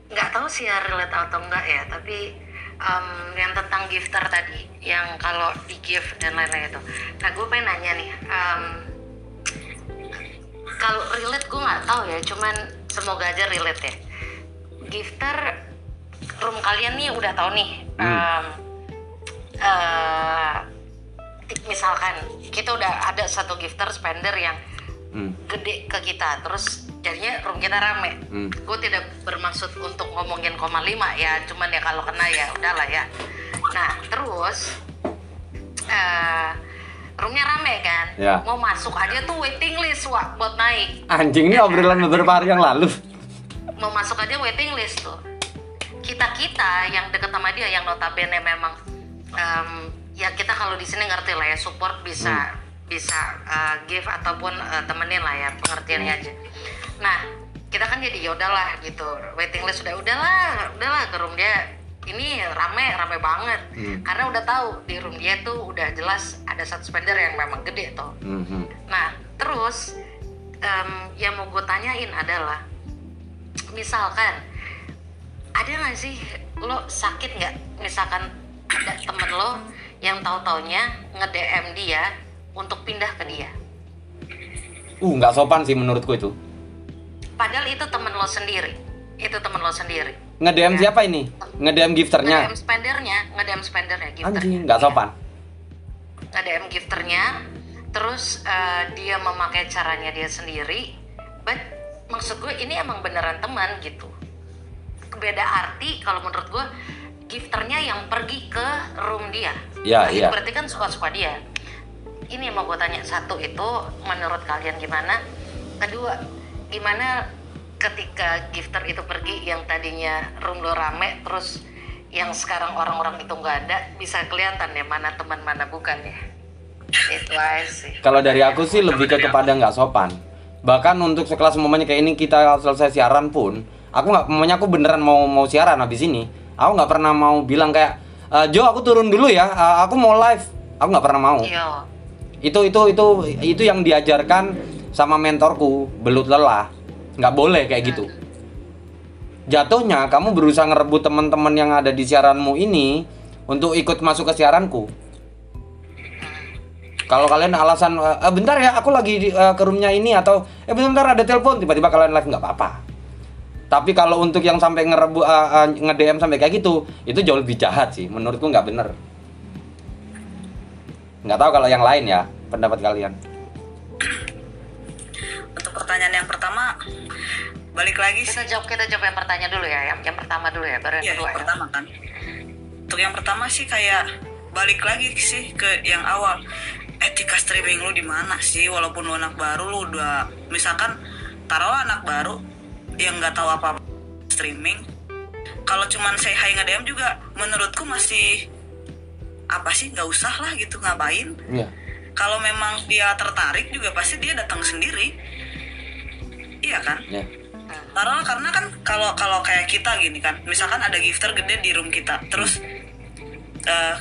Nggak tahu sih ya relate atau enggak ya, tapi um, yang tentang gifter tadi, yang kalau di gift dan lain-lain itu. Nah gue pengen nanya nih, um, kalau relate gue nggak tahu ya, cuman semoga aja relate ya. Gifter, room kalian nih udah tahu nih, um, uh, misalkan kita udah ada satu gifter spender yang hmm. gede ke kita, terus jadinya room kita rame. hmm. Gue tidak bermaksud untuk ngomongin koma lima ya, cuman ya kalau kena ya udahlah ya. Nah terus uh, roomnya rame kan, ya. Mau masuk aja tuh waiting list wak, buat naik. Anjing, ini obrolan beberapa hari yang lalu. Mau masuk aja waiting list tuh. Kita-kita yang deket sama dia, yang notabene memang um, ya kita kalau di sini ngerti lah ya, support bisa hmm. bisa uh, give ataupun uh, temenin lah ya, pengertiannya aja. Nah kita kan jadi ya udahlah gitu, waiting list udah udahlah udahlah ke room dia ini rame rame banget, hmm. karena udah tahu di room dia tuh udah jelas ada satu spender yang memang gede toh. hmm. Nah terus um, yang mau gue tanyain adalah, misalkan ada nggak sih lo sakit nggak misalkan ada temen lo yang tahu-taunya nge-D M dia untuk pindah ke dia. Uh, nggak sopan sih menurutku itu. Padahal itu temen lo sendiri, itu temen lo sendiri. Nge-D M ya. Siapa ini? Nge-D M gifternya? Nge-D M spendernya, nge-D M spendernya, gifternya. Anjing, nggak sopan. Ya. Nge-D M gifternya, terus uh, dia memakai caranya dia sendiri. But maksud gue ini emang beneran teman gitu. Beda arti kalau menurut gue, gifternya yang pergi ke room dia. Iya, iya. Berarti kan suka-suka dia. Ini yang mau gue tanya, satu itu menurut kalian gimana? Kedua, gimana ketika gifter itu pergi yang tadinya room lo rame, terus yang sekarang orang-orang itu nggak ada, bisa kelihatan ya mana teman mana bukan ya. Itu aja sih. Kalau dari aku sih lebih ke kepada nggak sopan. Bahkan untuk sekelas momennya kayak ini kita selesai siaran pun, aku nggak momennya aku beneran mau mau siaran habis ini. Aku nggak pernah mau bilang kayak e, Jo aku turun dulu ya, aku mau live. Aku nggak pernah mau. Yo. Itu itu itu itu yang diajarkan sama mentorku, belut lelah, nggak boleh kayak gitu. Jatuhnya kamu berusaha ngerebut teman-teman yang ada di siaranmu ini untuk ikut masuk ke siaranku. Kalau kalian alasan e, bentar ya aku lagi di, uh, ke roomnya ini, atau eh bentar ada telepon, tiba-tiba kalian live, nggak apa-apa. Tapi kalau untuk yang sampai ngerebut uh, uh, nge-D M sampai kayak gitu, itu jauh lebih jahat sih menurutku, nggak bener. Nggak tahu kalau yang lain ya, pendapat kalian. Untuk pertanyaan yang pertama, balik lagi sih. Kita jawab, kita jawab yang pertanyaan dulu ya, yang, yang pertama dulu ya, baru yang kedua ya. Yang pertama kan. Untuk yang pertama sih kayak balik lagi sih ke yang awal. Etika streaming lu di mana sih? Walaupun lu anak baru, lu udah misalkan taruh anak baru yang nggak tahu apa streaming. Kalau cuman say hi nge-D M juga, menurutku masih apa sih, nggak usah lah gitu, ngapain ya. Kalau memang dia tertarik juga pasti dia datang sendiri, iya kan ya. Taruh, karena kan kalau kalau kayak kita gini kan, misalkan ada gifter gede di room kita, terus uh,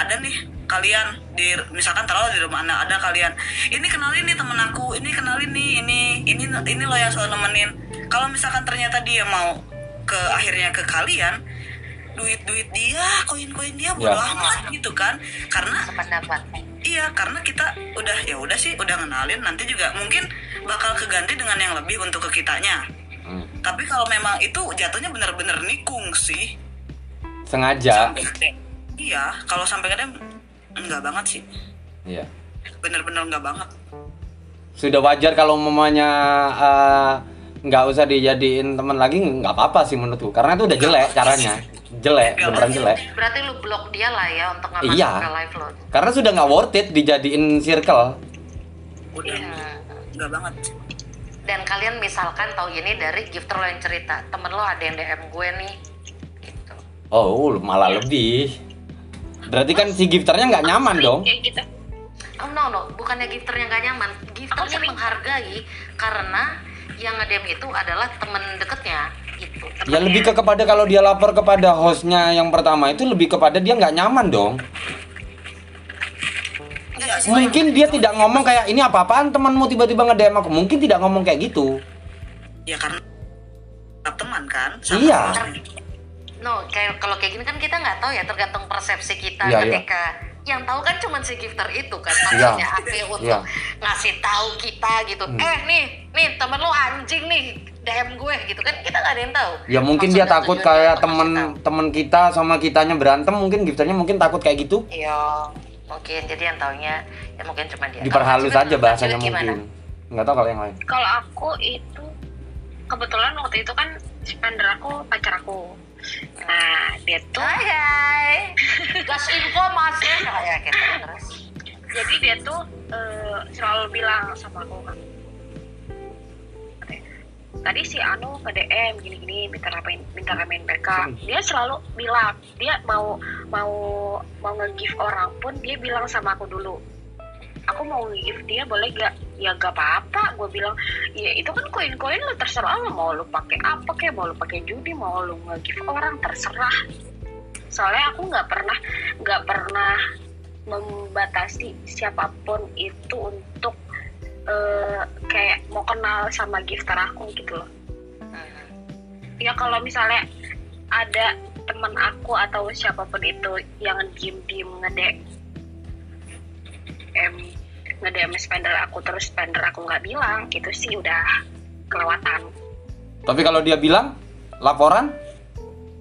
ada nih kalian di misalkan taruh di room anak ada kalian ini, kenalin nih temen aku ini, kenalin nih ini ini ini lo yang selalu nemenin. Kalau misalkan ternyata dia mau ke akhirnya ke kalian, duit-duit dia, koin-koin dia bodo ya. amat gitu kan. Karena sependapat. Iya, karena kita udah ya udah sih, udah ngenalin, nanti juga mungkin bakal keganti dengan yang lebih untuk ke kitanya. Hmm. Tapi kalau memang itu jatuhnya bener-bener nikung sih. Sengaja. Sampai, iya, kalau sampai kadang enggak banget sih. Iya. Bener-bener enggak banget. Sudah wajar kalau mamanya uh, enggak usah dijadiin teman lagi, enggak apa-apa sih menurutku. Karena itu udah jelek caranya. Jelek, gak beneran jelek. Berarti lu blok dia lah ya untuk nggak iya. masuk ke live lo. Karena sudah nggak worth it dijadiin circle. Udah, nggak iya. banget. Dan kalian misalkan tahu ini dari gifter lo yang cerita, temen lo ada yang D M gue nih, gitu. Oh, malah lebih. Berarti kan si gifternya nggak nyaman dong? Gitu. Oh no no, bukannya gifternya nggak nyaman, gifternya menghargai karena yang nge-D M itu adalah temen deketnya. Gitu, ya lebih ke kepada kalau dia lapor kepada hostnya yang pertama itu lebih kepada dia nggak nyaman dong. Ya, mungkin dia tidak ngomong kayak ini apa-apaan temanmu tiba-tiba nge-D M aku, mungkin tidak ngomong kayak gitu. Ya karena teman kan. Sama iya. No, kayak kalau kayak gini kan kita nggak tahu ya, tergantung persepsi kita ya, ketika ya. Yang tahu kan cuma si gifter itu kan, maksudnya ya. Aku untuk ya. Ngasih tahu kita gitu. Hmm. Eh nih, nih temen lu anjing nih. D M gue gitu kan, kita nggak ada yang tahu. Ya mungkin maksudnya dia takut kayak temen temen kita sama kitanya berantem, mungkin gifternya mungkin takut kayak gitu. Iya mungkin, jadi yang taunya ya mungkin cuma dia. Diperhalus aja bahasanya mungkin. Nggak tahu kalau yang lain. Kalau aku itu kebetulan waktu itu kan spender aku pacar aku. Nah dia tuh hai hai gas info mas ya gitu terus. Jadi dia tuh uh, selalu bilang sama aku kan, tadi si Anu ke D M gini-gini minta ramein minta ramein mereka. Dia selalu bilang dia mau mau mau nge-give orang pun dia bilang sama aku dulu, aku mau nge-give dia boleh gak? Ya gak apa-apa, gue bilang ya itu kan koin-koin lo, terserah lo mau lo pakai apa kayak, mau lo pakai judi, mau lo nge-give orang, terserah. Soalnya aku nggak pernah nggak pernah membatasi siapapun itu untuk Uh, kayak mau kenal sama gifter aku gitu loh. hmm. Ya kalau misalnya ada teman aku atau siapapun itu yang diem-diem ngedek em ngedem spender aku, terus spender aku nggak bilang, itu sih udah kelewatan. Tapi kalau dia bilang laporan?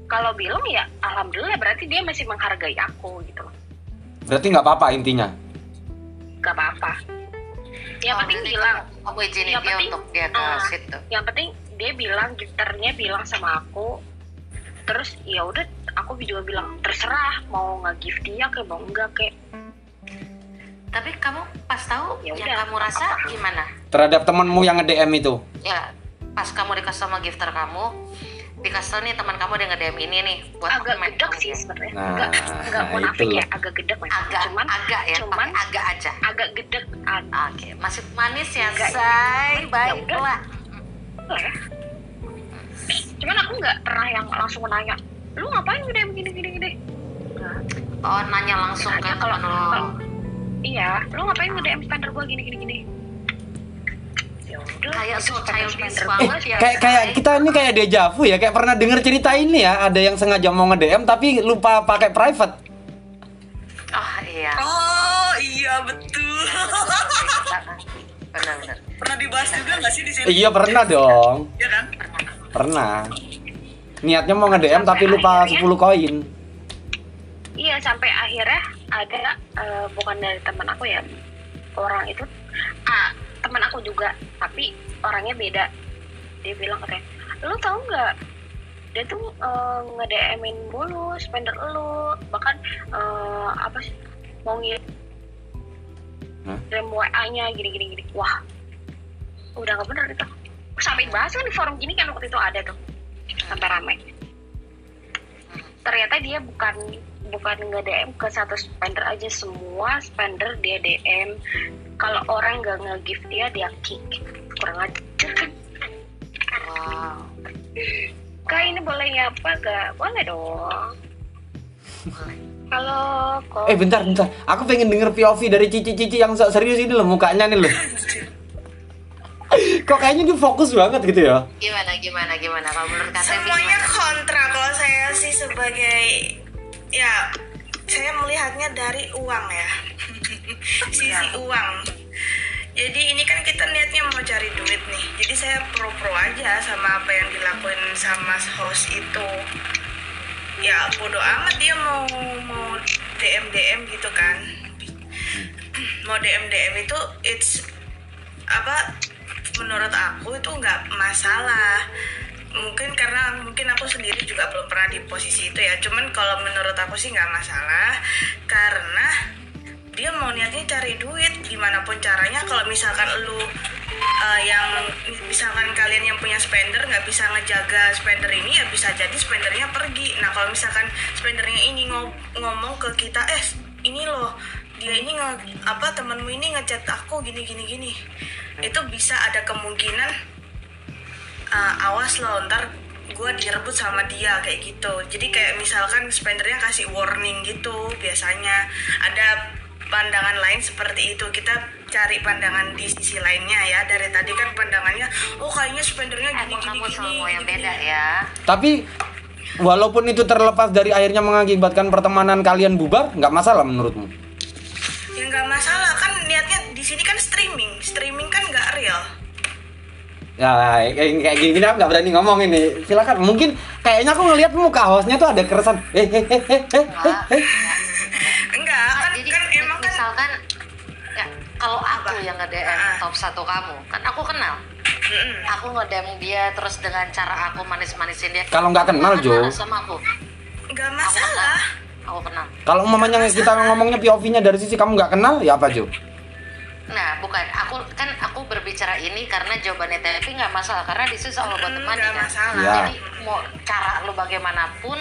Kalau bilang ya alhamdulillah, berarti dia masih menghargai aku gitu loh. Berarti nggak apa-apa intinya? Nggak apa-apa. Yang oh, penting bilang, aku izinin dia penting, untuk dia ke uh, situ. Yang penting dia bilang, gifternya bilang sama aku. Terus ya udah, aku juga bilang terserah mau nge-gift dia kayak mau enggak kayak. Tapi kamu pas tahu yaudah, yang kamu rasa apa gimana? Terhadap temanmu yang nge-D M itu? Ya, pas kamu dikasih sama gifter kamu, dikasih tau nih teman kamu dia nge-D M ini nih buat agak gedek sih sebenarnya. Nah, enggak enggak nah, munafik ya, agak gedek mas. Agak, cuman agak ya, cuman agak aja. Agak gedek. Oke, okay. Masih manis ya, agak say. Baiklah. Cuman aku enggak pernah yang langsung nanya, "Lu ngapain nge-D M gini-gini gini?" Nah. Oh, nanya langsung kan kalau iya, "Lu ngapain nge-D M spender gua gini-gini gini?" Kayak so childish banget ya. Kayak kayak kita ini kayak deja vu ya, kayak pernah denger cerita ini ya, ada yang sengaja mau nge-D M tapi lupa pakai private. Oh iya. Oh iya betul. Pernah benar. Pernah dibahas juga enggak sih di sini? Iya pernah dong. Iya kan? Pernah. Niatnya mau nge-D M tapi lupa sepuluh koin. Iya, sampai akhirnya ada uh, bukan dari teman aku ya. Orang itu ah teman aku juga, tapi orangnya beda. Dia bilang katanya, lu tau nggak dia tuh uh, nge-D M-in bulu spender lu, bahkan uh, apa sih mau ngirim huh? W A-nya gini-gini gini. Wah, udah nggak bener itu. Sampai bahas kan di forum gini kan waktu itu ada tuh sampai ramai. Ternyata dia bukan bukan nge-D M ke satu spender aja, semua spender dia D M. Kalau orang nggak nge-gift dia, dia kick. Kurang ajar kan? Wow. Kak ini boleh apa gak? Boleh dong. Kalau kok. Eh bentar, bentar. Aku pengen denger P O V dari Cici-Cici yang serius ini loh, mukanya nih loh. Kok kayaknya dia fokus banget gitu ya? Gimana, gimana, gimana? Kalau menurut Kak Tevi, semuanya kontra. Kalau saya sih sebagai, ya saya melihatnya dari uang ya. Sisi uang. Jadi ini kan kita niatnya mau cari duit nih. Jadi saya pro-pro aja sama apa yang dilakuin sama host itu. Ya bodo amat dia mau mau D M D M gitu kan. Mau D M D M itu it's apa menurut aku itu nggak masalah. Mungkin karena mungkin aku sendiri juga belum pernah di posisi itu ya. Cuman kalau menurut aku sih nggak masalah karena dia mau niatnya cari duit gimana pun caranya. Kalau misalkan lu uh, yang misalkan kalian yang punya spender nggak bisa ngejaga spender ini, ya bisa jadi spendernya pergi. Nah kalau misalkan spendernya ini ngom- ngomong ke kita, eh ini loh dia ini nge- apa temanmu ini ngechat aku gini gini gini, itu bisa ada kemungkinan uh, awas lo ntar gue direbut sama dia kayak gitu. Jadi kayak misalkan spendernya kasih warning gitu, biasanya ada pandangan lain seperti itu. Kita cari pandangan di sisi lainnya ya. Dari tadi kan pandangannya, oh kayaknya spendernya gini-gini gini, gini, yang beda ya. Tapi walaupun itu terlepas dari akhirnya mengakibatkan pertemanan kalian bubar, nggak masalah menurutmu? Ya nggak masalah kan, niatnya di sini kan streaming, streaming kan nggak real. Ya, kayak gini gini aku nggak berani ngomong ini. Silakan. Mungkin kayaknya aku ngelihat muka hostnya tuh ada keresan. Eh, eh, eh, eh, eh, eh. Enggak, kan, jadi, kan emang kan misalkan ya, kalau aku yang nge-D M top satu kamu, kan aku kenal. Aku nge-D M dia terus dengan cara aku manis-manisin dia. Kalau nggak kenal, Jo. Sama aku. Nggak masalah. Aku kenal. Kalau mamanya kita ngomongnya P O V-nya dari sisi kamu nggak kenal, ya apa, Jo? Nah, bukan. Aku kan aku berbicara ini karena jawabannya T V nggak masalah karena di situ soal buat teman kan. Ya. Jadi mau cara lu bagaimanapun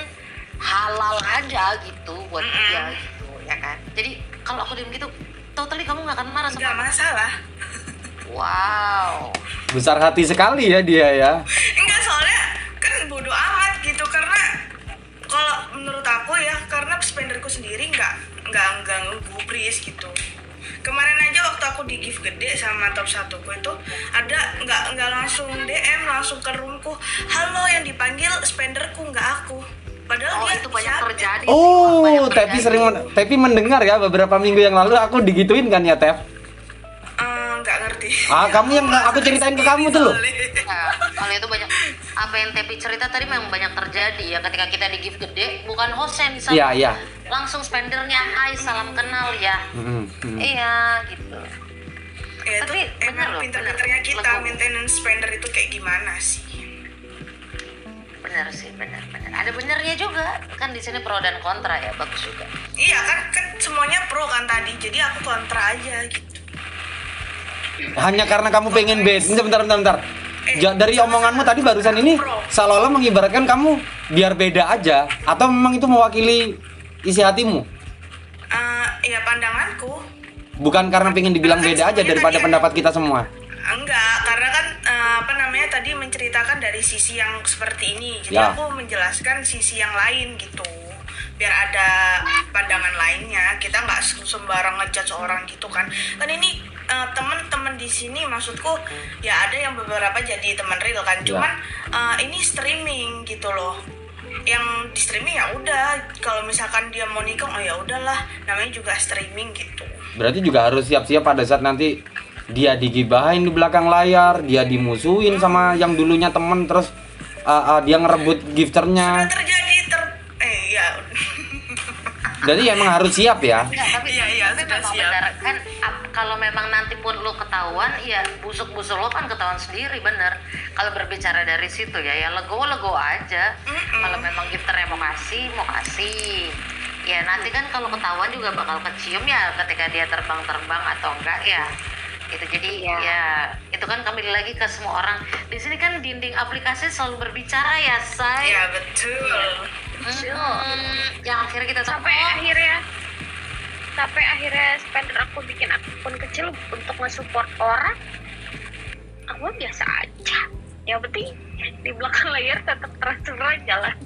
halal aja gitu buat mm-hmm. dia gitu, ya kan. Jadi kalau aku diem gitu, totally kamu nggak akan marah sama aku. Gak masalah. Wow. Besar hati sekali ya dia ya. Enggak, soalnya kan bodoh amat gitu karena kalau menurut aku ya karena spenderku sendiri nggak nggak nggak ngegubris gitu. Kemarin aja waktu aku di gift gede sama top satuku itu ada nggak nggak langsung D M langsung ke roomku, halo, yang dipanggil spenderku nggak aku, padahal oh, dia itu banyak terjadi. Oh, banyak terjadi. Tapi sering men- tapi mendengar ya beberapa minggu yang lalu aku digituin kan ya Tep? Nggak um, ngerti. Ah kamu yang aku ceritain ke kamu tuh loh. Nah, kalau itu banyak apa yang Tepi cerita tadi memang banyak terjadi ya ketika kita di gift gede, bukan hosen sama yeah, yeah. langsung spendernya hai salam kenal ya mm-hmm. iya gitu ya, tapi benar loh pinter-pinternya kita lego. Maintenance spender itu kayak gimana sih, benar sih benar benar ada benernya juga kan di sini pro dan kontra ya, bagus juga iya kan kan semuanya pro kan tadi, jadi aku kontra aja gitu hanya karena kamu pengen beda. Bentar bentar bentar Ja, dari omonganmu tadi barusan ini seolah-olah mengibaratkan kamu biar beda aja atau memang itu mewakili isi hatimu? Uh, ya pandanganku. Bukan karena pengen dibilang karena beda aja daripada tadi, pendapat kita semua. Enggak, karena kan uh, apa namanya tadi menceritakan dari sisi yang seperti ini, jadi ya. Aku menjelaskan sisi yang lain gitu, biar ada pandangan lainnya. Kita nggak sembarang ngejudge orang gitu kan. Kan ini uh, teman-teman di sini maksudku ya ada yang beberapa jadi teman real kan. Cuman ya. uh, ini streaming gitu loh. Yang di streaming ya udah. Kalau misalkan dia mau nikah, oh ya udahlah. Namanya juga streaming gitu. Berarti juga harus siap-siap pada saat nanti dia digibahin di belakang layar, dia dimusuhin hmm. sama yang dulunya teman, terus uh, uh, dia ngerebut gifternya. Sudah terjadi ter eh ya. Jadi emang harus siap ya. Enggak, tapi iya, iya, sudah siap. Bener. Kan ap, kalau memang nanti pun lu ketahuan, ya busuk-busuk lu kan ketahuan sendiri, bener. Kalau berbicara dari situ ya, ya legowo-legowo aja. Mm-hmm. Kalau memang gifternya mau kasih, mau kasih. Ya nanti kan kalau ketahuan juga bakal kecium ya ketika dia terbang-terbang atau enggak ya. Itu jadi ya. ya itu kan kami lagi ke semua orang di sini kan dinding aplikasi selalu berbicara ya say ya betul, betul. Hmm, yang akhirnya kita sampai oh. akhirnya sampai akhirnya spender aku bikin akun kecil untuk nge-support orang, aku biasa aja yang penting di belakang layar tetap transferan jalan.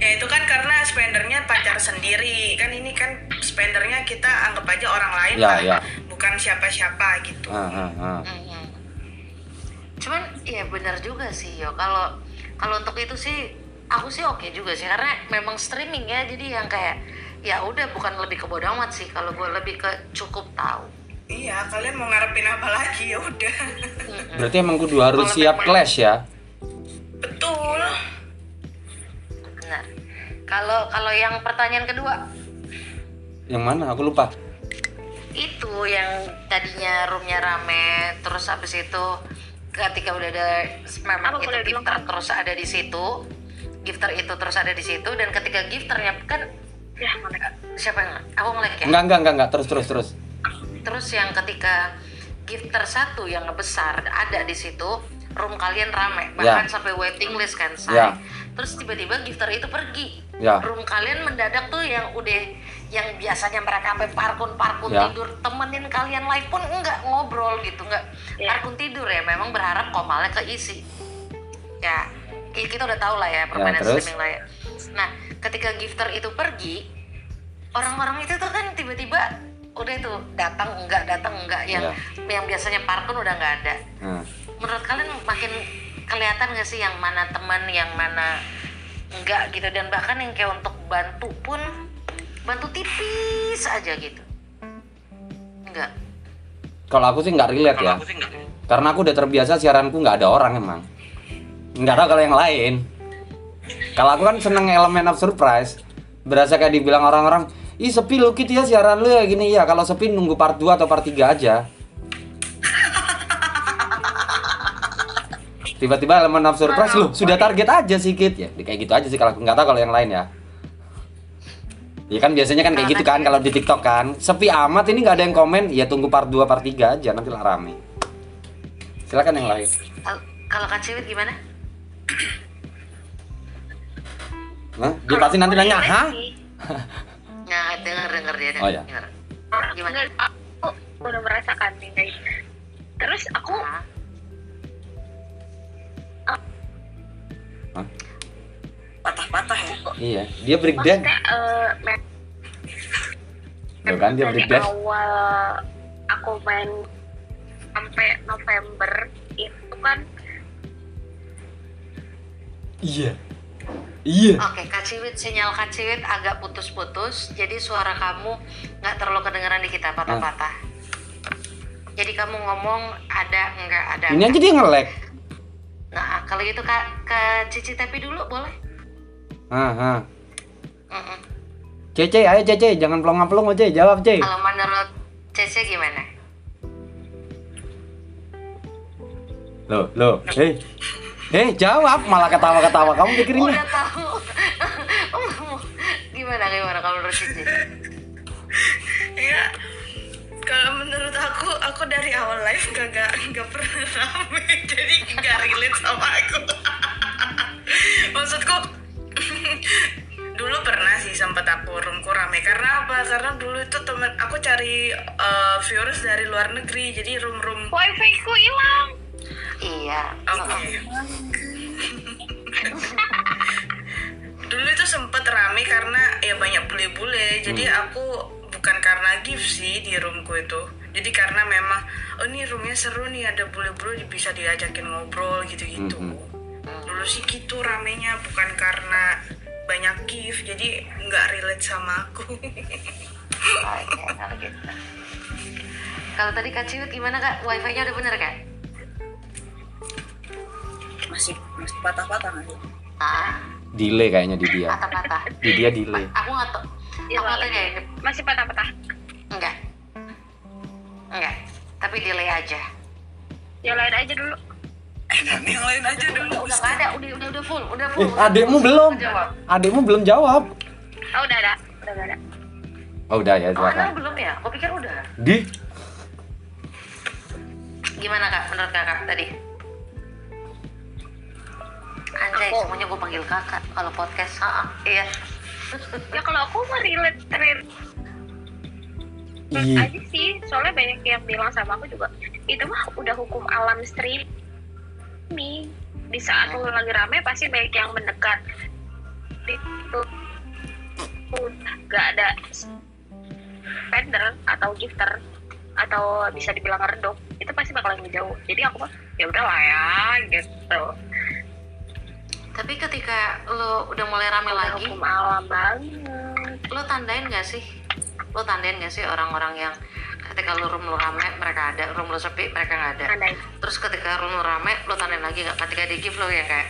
Ya itu kan karena spendernya pacar sendiri kan, ini kan spendernya kita anggap aja orang lain ya, kan ya. Bukan siapa-siapa gitu. Uh, uh, uh. Mm-hmm. Cuman ya benar juga sih yo. Kalau kalau untuk itu sih aku sih oke okay juga sih karena memang streaming ya, jadi yang kayak ya udah bukan lebih ke bodo amat sih kalau gue lebih ke cukup tahu. Iya kalian mau ngarepin apa lagi ya udah. Mm-hmm. Berarti emang kudu harus kalo siap memang... clash ya. Betul. Benar. Kalau kalau yang pertanyaan kedua. Yang mana? Aku lupa. Itu yang tadinya roomnya rame terus habis itu ketika udah ada memang itu gifter terus ada di situ, gifter itu terus ada di situ dan ketika gifternya kan ya siapa yang aku nge-like ya? Enggak enggak enggak enggak terus terus terus. Terus yang ketika gifter satu yang ngebesar ada di situ, room kalian rame bahkan ya. Sampai waiting list kan saya. Ya. Terus tiba-tiba gifter itu pergi. Ya. Room kalian mendadak tuh yang udah yang biasanya mereka sampai parkun-parkun ya. Tidur temenin kalian live pun enggak ngobrol gitu, enggak ya. Parkun tidur ya, memang berharap komalnya keisi ya, kita udah tahu lah ya permainan ya, streaming lah ya. Nah ketika gifter itu pergi orang-orang itu tuh kan tiba-tiba udah tuh datang enggak datang enggak yang ya. Yang biasanya parkun udah enggak ada hmm. Menurut kalian makin kelihatan gak sih yang mana teman yang mana enggak gitu, dan bahkan yang kayak untuk bantu pun bantu tipis aja gitu. Enggak. Kalau aku sih enggak relate ya. Karena aku udah terbiasa siaranku nggak ada orang emang. Nggak tahu kalau yang lain. Kalau aku kan seneng elemen of surprise. Berasa kayak dibilang orang-orang, ih sepi lu Kit ya siaran lu ya gini ya. Kalau sepi nunggu part dua atau part tiga aja. Tiba-tiba elemen of surprise lu sudah target aja sih Kit ya. Kayak gitu aja sih kalau aku, nggak tahu kalau yang lain ya. Ya kan biasanya kan kayak gitu kan kalau di TikTok kan. Sepi amat ini nggak ada yang komen. Ya tunggu part dua part tiga aja nanti lah rame. Silakan yang lain. Kalau Kak Ciwit gimana? Hah? Dia pasti nanti nanya, hah? Nggak, denger-denger dia. Oh ya. Gimana? Aku udah merasakan nih guys. Terus aku... Hah? Patah-patah ya? Iya, dia breakdown. Maksudnya, uh, kan dia breakdown. Awal aku main sampai November itu kan. Iya. Iya. Oke, Kak Ciwit, sinyal Kak Ciwit agak putus-putus. Jadi suara kamu nggak terlalu kedengeran di kita, patah-patah. Ah. Jadi kamu ngomong ada nggak ada. Ini aja dia nge-lag. Nah, kalau gitu Kak ke Cici tapi dulu boleh? Heeh. Heeh. Cece, ayo Cece, jangan pelong-pelong aja, jawab Cece. Kalau menurut Cece gimana? Loh, loh, hei, hei jawab malah ketawa-ketawa kamu pikirin. Udah tahu. Gimana gimana kalau menurut Cici? Ya, kalau menurut aku, aku dari awal live gak gak, gak pernah rame, jadi gak relate sama aku. Maksudku, dulu pernah sih sempat aku roomku rame. Karena apa? Karena dulu itu temen aku cari uh, viewers dari luar negeri, jadi room-room. Wifi ku hilang. Iya. Oke. Okay. Dulu itu sempat rame karena ya banyak bule-bule, hmm. jadi aku bukan karena gift sih di roomku itu, jadi karena memang oh ini roomnya seru nih, ada bule-bule bisa diajakin ngobrol gitu-gitu. Mm-hmm. Dulu sih gitu ramenya, bukan karena banyak gift, jadi nggak relate sama aku. Oke, kalau tadi Kak Ciwit gimana Kak? Wifi-nya udah bener Kak? Masih masih patah-patah masih. Ah. Delay kayaknya di dia. Patah-patah. Di dia delay. Aku nggak tahu. Ya, ya. Masih patah-patah? Enggak. Enggak. Tapi delay aja. Yang lain aja dulu. Eh, yang lain aja udah, dulu. Udah enggak ada, udah udah udah full, udah full. Eh, adekmu belum. Adekmu belum jawab. Oh, udah ada. Udah ada. Oh, udah ya, silakan. Oh, belum ya? Aku pikir udah. Di. Gimana Kak menurut Kakak tadi? Anjay, aku. Semuanya gue panggil Kakak kalau podcast. Heeh. Iya. Ya kalau aku relate relate aja sih, soalnya banyak yang bilang sama aku juga itu mah udah hukum alam streaming, di saat lu lagi rame pasti banyak yang mendekat itu, nggak ada spender atau gifter atau bisa dibilang redup, itu pasti bakalan ngejauh. Jadi aku mah ya udahlah ya gitu. Tapi ketika lo udah mulai rame udah lagi, hukum alam banget. Lo tandain nggak sih? Lo tandain nggak sih orang-orang yang ketika lo room lo rame mereka ada, room lo sepi mereka nggak ada. Tandain. Terus ketika room lo rame lo tandain lagi nggak? Ketika di gift lo ya kayak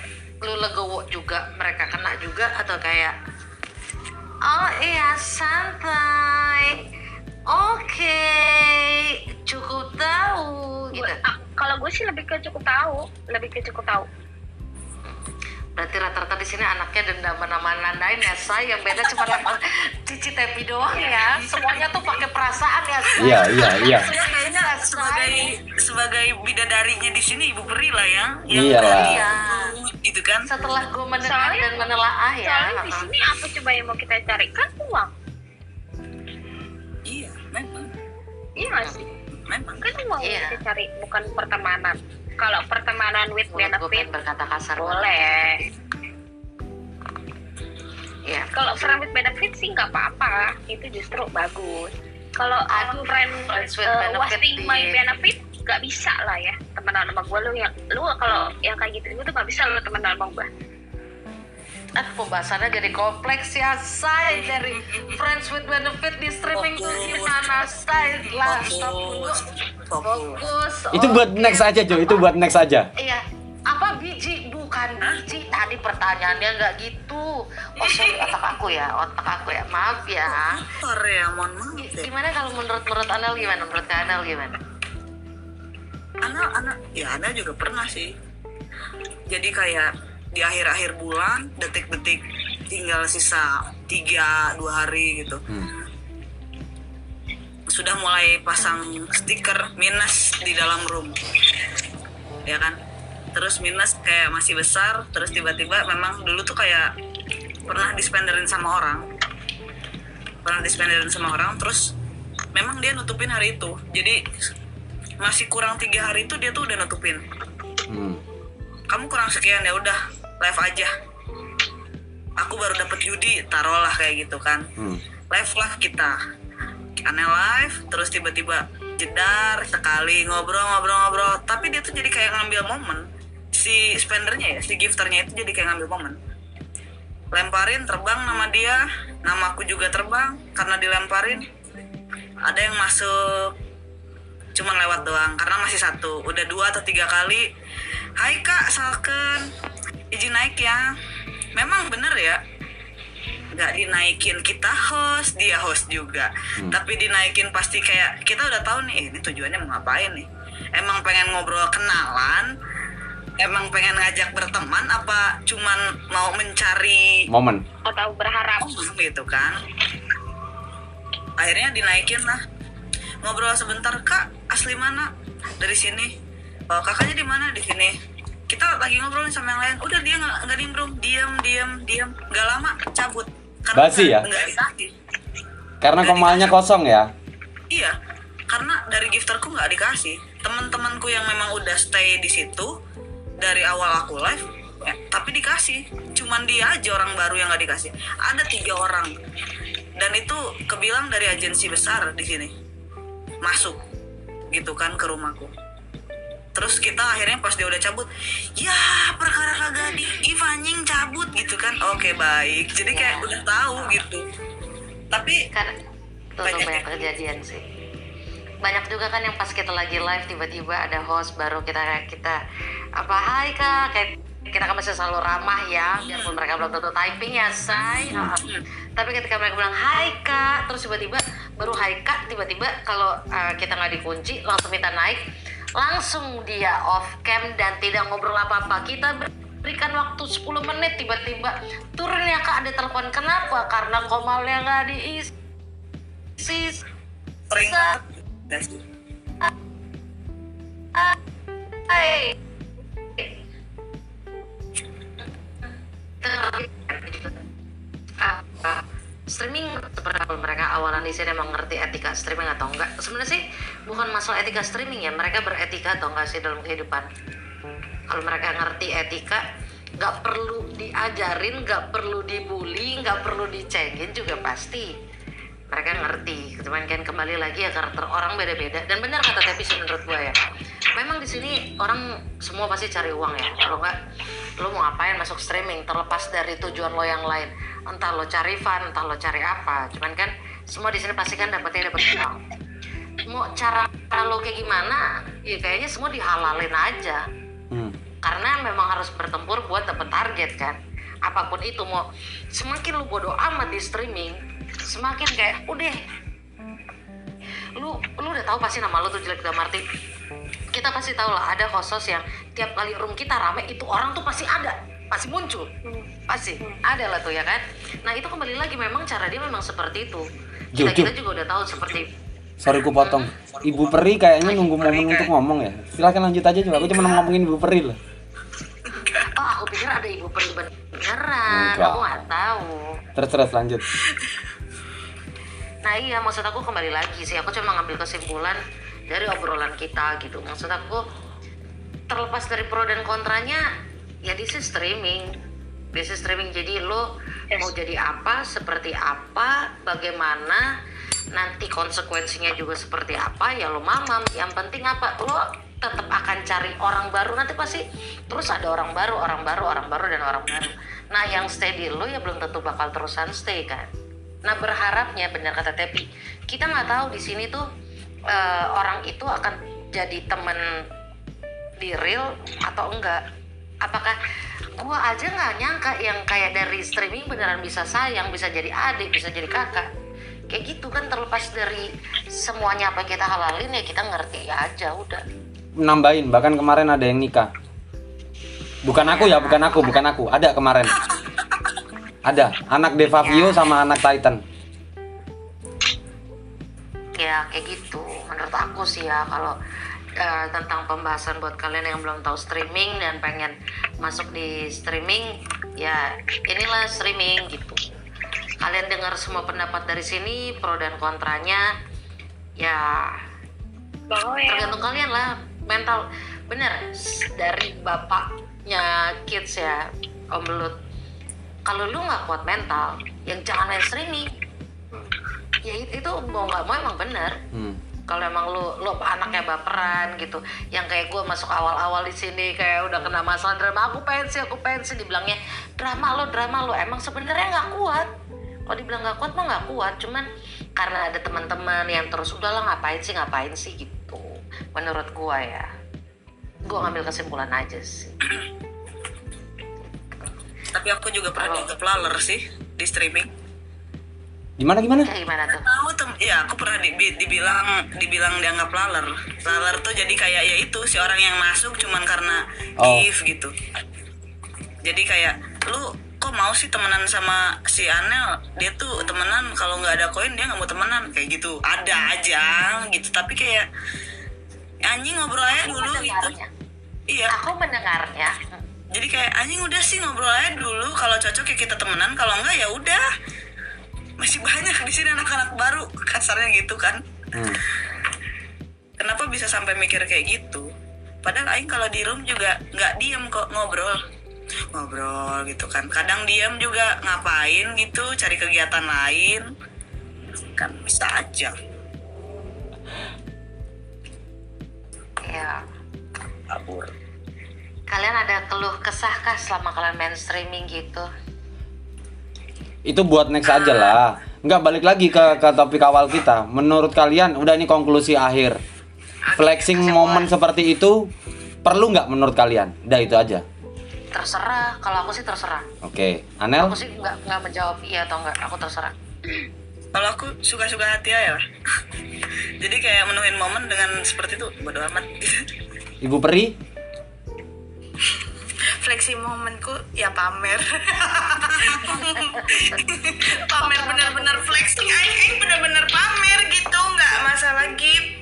lo legowo juga mereka kena juga, atau kayak oh iya santai, oke okay. Cukup tahu gitu. Kalau gue sih lebih ke cukup tahu, lebih ke cukup tahu. Berarti rata-rata di sini anaknya dendam sama nandain ya, saya yang beda cuma level Cici Tepi doang ya, semuanya tuh pakai perasaan ya. Iya iya iya. Kayaknya sebagai sebagai bidadarinya di sini Ibu Peri lah ya. Iya lah. Itu kan. Setelah gue mendengar dan menelaah ya. Soalnya di sini apa coba yang mau kita carikan uang. Iya memang. Iya masih. Memang kan uang kita cari bukan pertemanan. Kalau pertemanan with mulut benefit berkata kasar boleh. Ya. Kalau friend with benefit sih nggak apa-apa, itu justru bagus. Kalau aku friend uh, wasting my benefit nggak bisa lah ya, temenan sama gue lu yang lu kalau yang kayak gitu itu nggak bisa lu temenan sama gue. Ah, pembahasannya jadi kompleks ya, say dari friends with benefit di streaming tuh gimana say lah, stop dulu. fokus. Oh. Itu buat next aja Jo, itu buat next aja. Iya. Apa biji? Bukan biji. Tadi pertanyaannya nggak gitu. Oh sorry, otak aku ya, otak aku ya. Maaf ya. Motor ya, mohon maaf. Gimana kalau menurut menurut Anel gimana? Menurut Anel gimana? Anel, Anel, ya Anel juga pernah sih. Jadi kayak di akhir-akhir bulan, detik-detik tinggal sisa tiga dua hari gitu. Hmm. Sudah mulai pasang stiker minus di dalam room, ya kan? Terus minus kayak masih besar, terus tiba-tiba memang dulu tuh kayak pernah dispenderin sama orang, pernah dispenderin sama orang, terus memang dia nutupin hari itu, jadi masih kurang tiga hari itu dia tuh udah nutupin. Hmm. Kamu kurang sekian, ya udah live aja. Aku baru dapet judi, taruhlah kayak gitu kan. Hmm. Live lah kita. Aneh live, terus tiba-tiba jedar sekali ngobrol-ngobrol-ngobrol, tapi dia tuh jadi kayak ngambil momen, si spendernya ya, si gifternya itu jadi kayak ngambil momen, lemparin terbang nama dia, nama aku juga terbang karena dilemparin, ada yang masuk cuman lewat doang karena masih satu, udah dua atau tiga kali, hai kak salken izin naik ya, memang bener ya. Nggak dinaikin, kita host, dia host juga. Hmm. Tapi dinaikin pasti kayak kita udah tahu nih, ini tujuannya mau ngapain nih? Emang pengen ngobrol kenalan? Emang pengen ngajak berteman? Apa cuman mau mencari momen? Atau berharap? Momen gitu kan? Akhirnya dinaikin lah. Ngobrol sebentar, kak, asli mana? Dari sini. Oh, kakaknya di mana? Di sini. Kita lagi ngobrolin sama yang lain. Udah dia nggak nimbrung, diam, diam, diam. Nggak lama cabut. Karena basi ya? Dikasih. Karena komalnya kosong ya? Iya, karena dari gifterku nggak dikasih. Teman-temanku yang memang udah stay di situ dari awal aku live, ya, tapi dikasih. Cuman dia aja orang baru yang nggak dikasih. Ada tiga orang dan itu kebilang dari agensi besar di sini masuk, gitu kan ke rumahku. Terus kita akhirnya pas dia udah cabut, ya perkara kagak di give anjing cabut gitu kan, oke baik, jadi kayak ya, udah tahu gitu. Tapi karena banyak, banyak kejadian sih, banyak juga kan yang pas kita lagi live tiba-tiba ada host baru, kita kita apa hai kak, kayak kita kan masih selalu ramah ya, biarpun mereka belum tentu typing ya say. Nah, tapi ketika mereka bilang hai kak, terus tiba-tiba baru hai kak, tiba-tiba kalau uh, kita nggak dikunci langsung minta naik. Langsung dia off cam dan tidak ngobrol apa-apa. Kita berikan waktu sepuluh menit, tiba-tiba turun ya kak, ada telepon. Kenapa? Karena komalnya nggak diisi. Teringat. Hai. Streaming seperti mereka awalan di sini emang ngerti etika streaming atau enggak. Sebenarnya sih bukan masalah etika streaming ya, mereka beretika atau enggak sih dalam kehidupan. Kalau mereka ngerti etika, nggak perlu diajarin, nggak perlu dibully, nggak perlu dicengin juga pasti. Mereka ngerti. Cuman kan kembali lagi ya karakter orang beda-beda. Dan benar kata Tepi sih menurut gue ya. Memang di sini orang semua pasti cari uang ya. Kalau enggak, lo mau ngapain masuk streaming terlepas dari tujuan lo yang lain. Entah lo cari fun, entah lo cari apa. Cuman kan semua di sini pasti kan dapetnya dapet uang. Mau cara lo kayak gimana? Ya kayaknya semua dihalalin aja. Hmm. Karena memang harus bertempur buat dapet target kan. Apapun itu mau semakin lo bodo amat di streaming, semakin kayak udah lu lu udah tahu pasti nama lu tuh jelek dalam arti kita pasti tahu lah ada host-host yang tiap kali room kita rame itu orang tuh pasti ada, pasti muncul, pasti ada lah tuh ya kan. Nah itu kembali lagi memang cara dia memang seperti itu. Kita, kita juga udah tahu seperti. Sorry ku potong, Ibu Peri kayaknya nunggu momen untuk ngomong ya. Silahkan lanjut aja, coba aku cuma ngomongin Ibu Peri lah. Oh aku pikir ada Ibu Peri beneran, aku nggak tahu. Terus terus lanjut. Nah iya maksud aku kembali lagi sih, aku cuma ngambil kesimpulan dari obrolan kita gitu. Maksud aku terlepas dari pro dan kontranya ya this is streaming, this is streaming, jadi lo yes. Mau jadi apa, seperti apa, bagaimana nanti konsekuensinya juga seperti apa ya lo mamam, yang penting apa lo tetap akan cari orang baru, nanti pasti terus ada orang baru, orang baru, orang baru, dan orang baru. Nah yang stay di lo ya belum tentu bakal terusan stay kan. Nah berharapnya benar kata Tepi, kita nggak tahu di sini tuh uh, orang itu akan jadi temen di real atau enggak. Apakah gue aja nggak nyangka yang kayak dari streaming beneran bisa sayang, bisa jadi adik, bisa jadi kakak kayak gitu kan. Terlepas dari semuanya apa kita halalin ya, kita ngerti ya aja udah. Nambahin, bahkan kemarin ada yang nikah, bukan aku ya, bukan aku bukan aku ada kemarin ada anak Devavio ya, sama anak Titan ya kayak gitu. Menurut aku sih ya, kalau Uh, tentang pembahasan buat kalian yang belum tahu streaming dan pengen masuk di streaming, ya inilah streaming gitu. Kalian dengar semua pendapat dari sini, pro dan kontranya ya tergantung kalian lah. Mental bener dari bapaknya kids ya, Om Belut, kalau lu nggak kuat mental yang jangan main streaming. Ya itu mau nggak mau emang bener. hmm. Kalau emang lu, lu anaknya baperan gitu, yang kayak gue masuk awal-awal di sini kayak udah kena masalah drama, aku pengen sih, aku pengen sih, dibilangnya drama lo, drama lo, emang sebenarnya nggak kuat. Kalau dibilang nggak kuat mah nggak kuat, cuman karena ada teman-teman yang terus udahlah ngapain sih, ngapain sih gitu. Menurut gue ya, gue ngambil kesimpulan aja sih. Tapi aku juga pernah dianggap laler sih di streaming. Gimana gimana? Kayak gimana tuh? Tahu tem, ya aku pernah di, dibilang dibilang dianggap laler. Laler tuh jadi kayak ya itu si orang yang masuk cuman karena oh. gift gitu. Jadi kayak lu kok mau sih temenan sama si Anel? Dia tuh temenan kalau nggak ada koin dia nggak mau temenan kayak gitu. Ada aja gitu, tapi kayak anjing ngobrol aja dulu gitu. Iya. Aku mendengarnya. Jadi kayak anjing udah sih ngobrol aja dulu. Kalau cocok ya kita temenan. Kalau enggak ya udah. Masih banyak di sini anak-anak baru, kasarnya gitu kan. hmm. Kenapa bisa sampai mikir kayak gitu? Padahal aing kalau di room juga nggak diem kok, ngobrol ngobrol gitu kan. Kadang diem juga, ngapain gitu, cari kegiatan lain kan bisa aja ya. Kabur. Kalian ada keluh kesah kah selama kalian main streaming gitu? Itu buat next aja lah. Nggak, balik lagi ke, ke topik awal kita. Menurut kalian, udah ini konklusi akhir, flexing momen seperti itu perlu nggak menurut kalian? Udah itu aja. Terserah, kalau aku sih terserah. Oke, okay. Anel? Aku sih nggak, nggak menjawab iya atau nggak, aku terserah. Kalau aku suka-suka hati aja lah. Jadi kayak menuhin momen dengan seperti itu, bodo amat. Ibu Peri? Flexi momenku ya pamer. Pamer benar-benar flexing, aing benar-benar pamer gitu, nggak masalah gitu.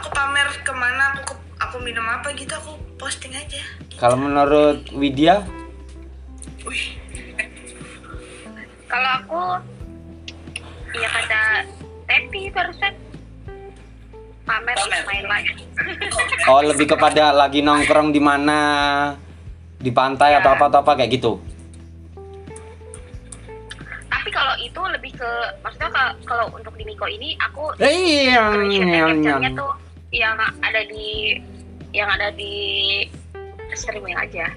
Aku pamer kemana, aku aku minum apa gitu, aku posting aja. Gitu. Kalau menurut Widya? Kalau aku, ya kata Tepi barusan pamer main live. Oh, lebih kepada lagi nongkrong di mana? Di pantai ya, atau apa-apa kayak gitu. Tapi kalau itu lebih ke, maksudnya kalau untuk di Miko ini aku capture-nya tuh yang ada di yang ada di streaming aja.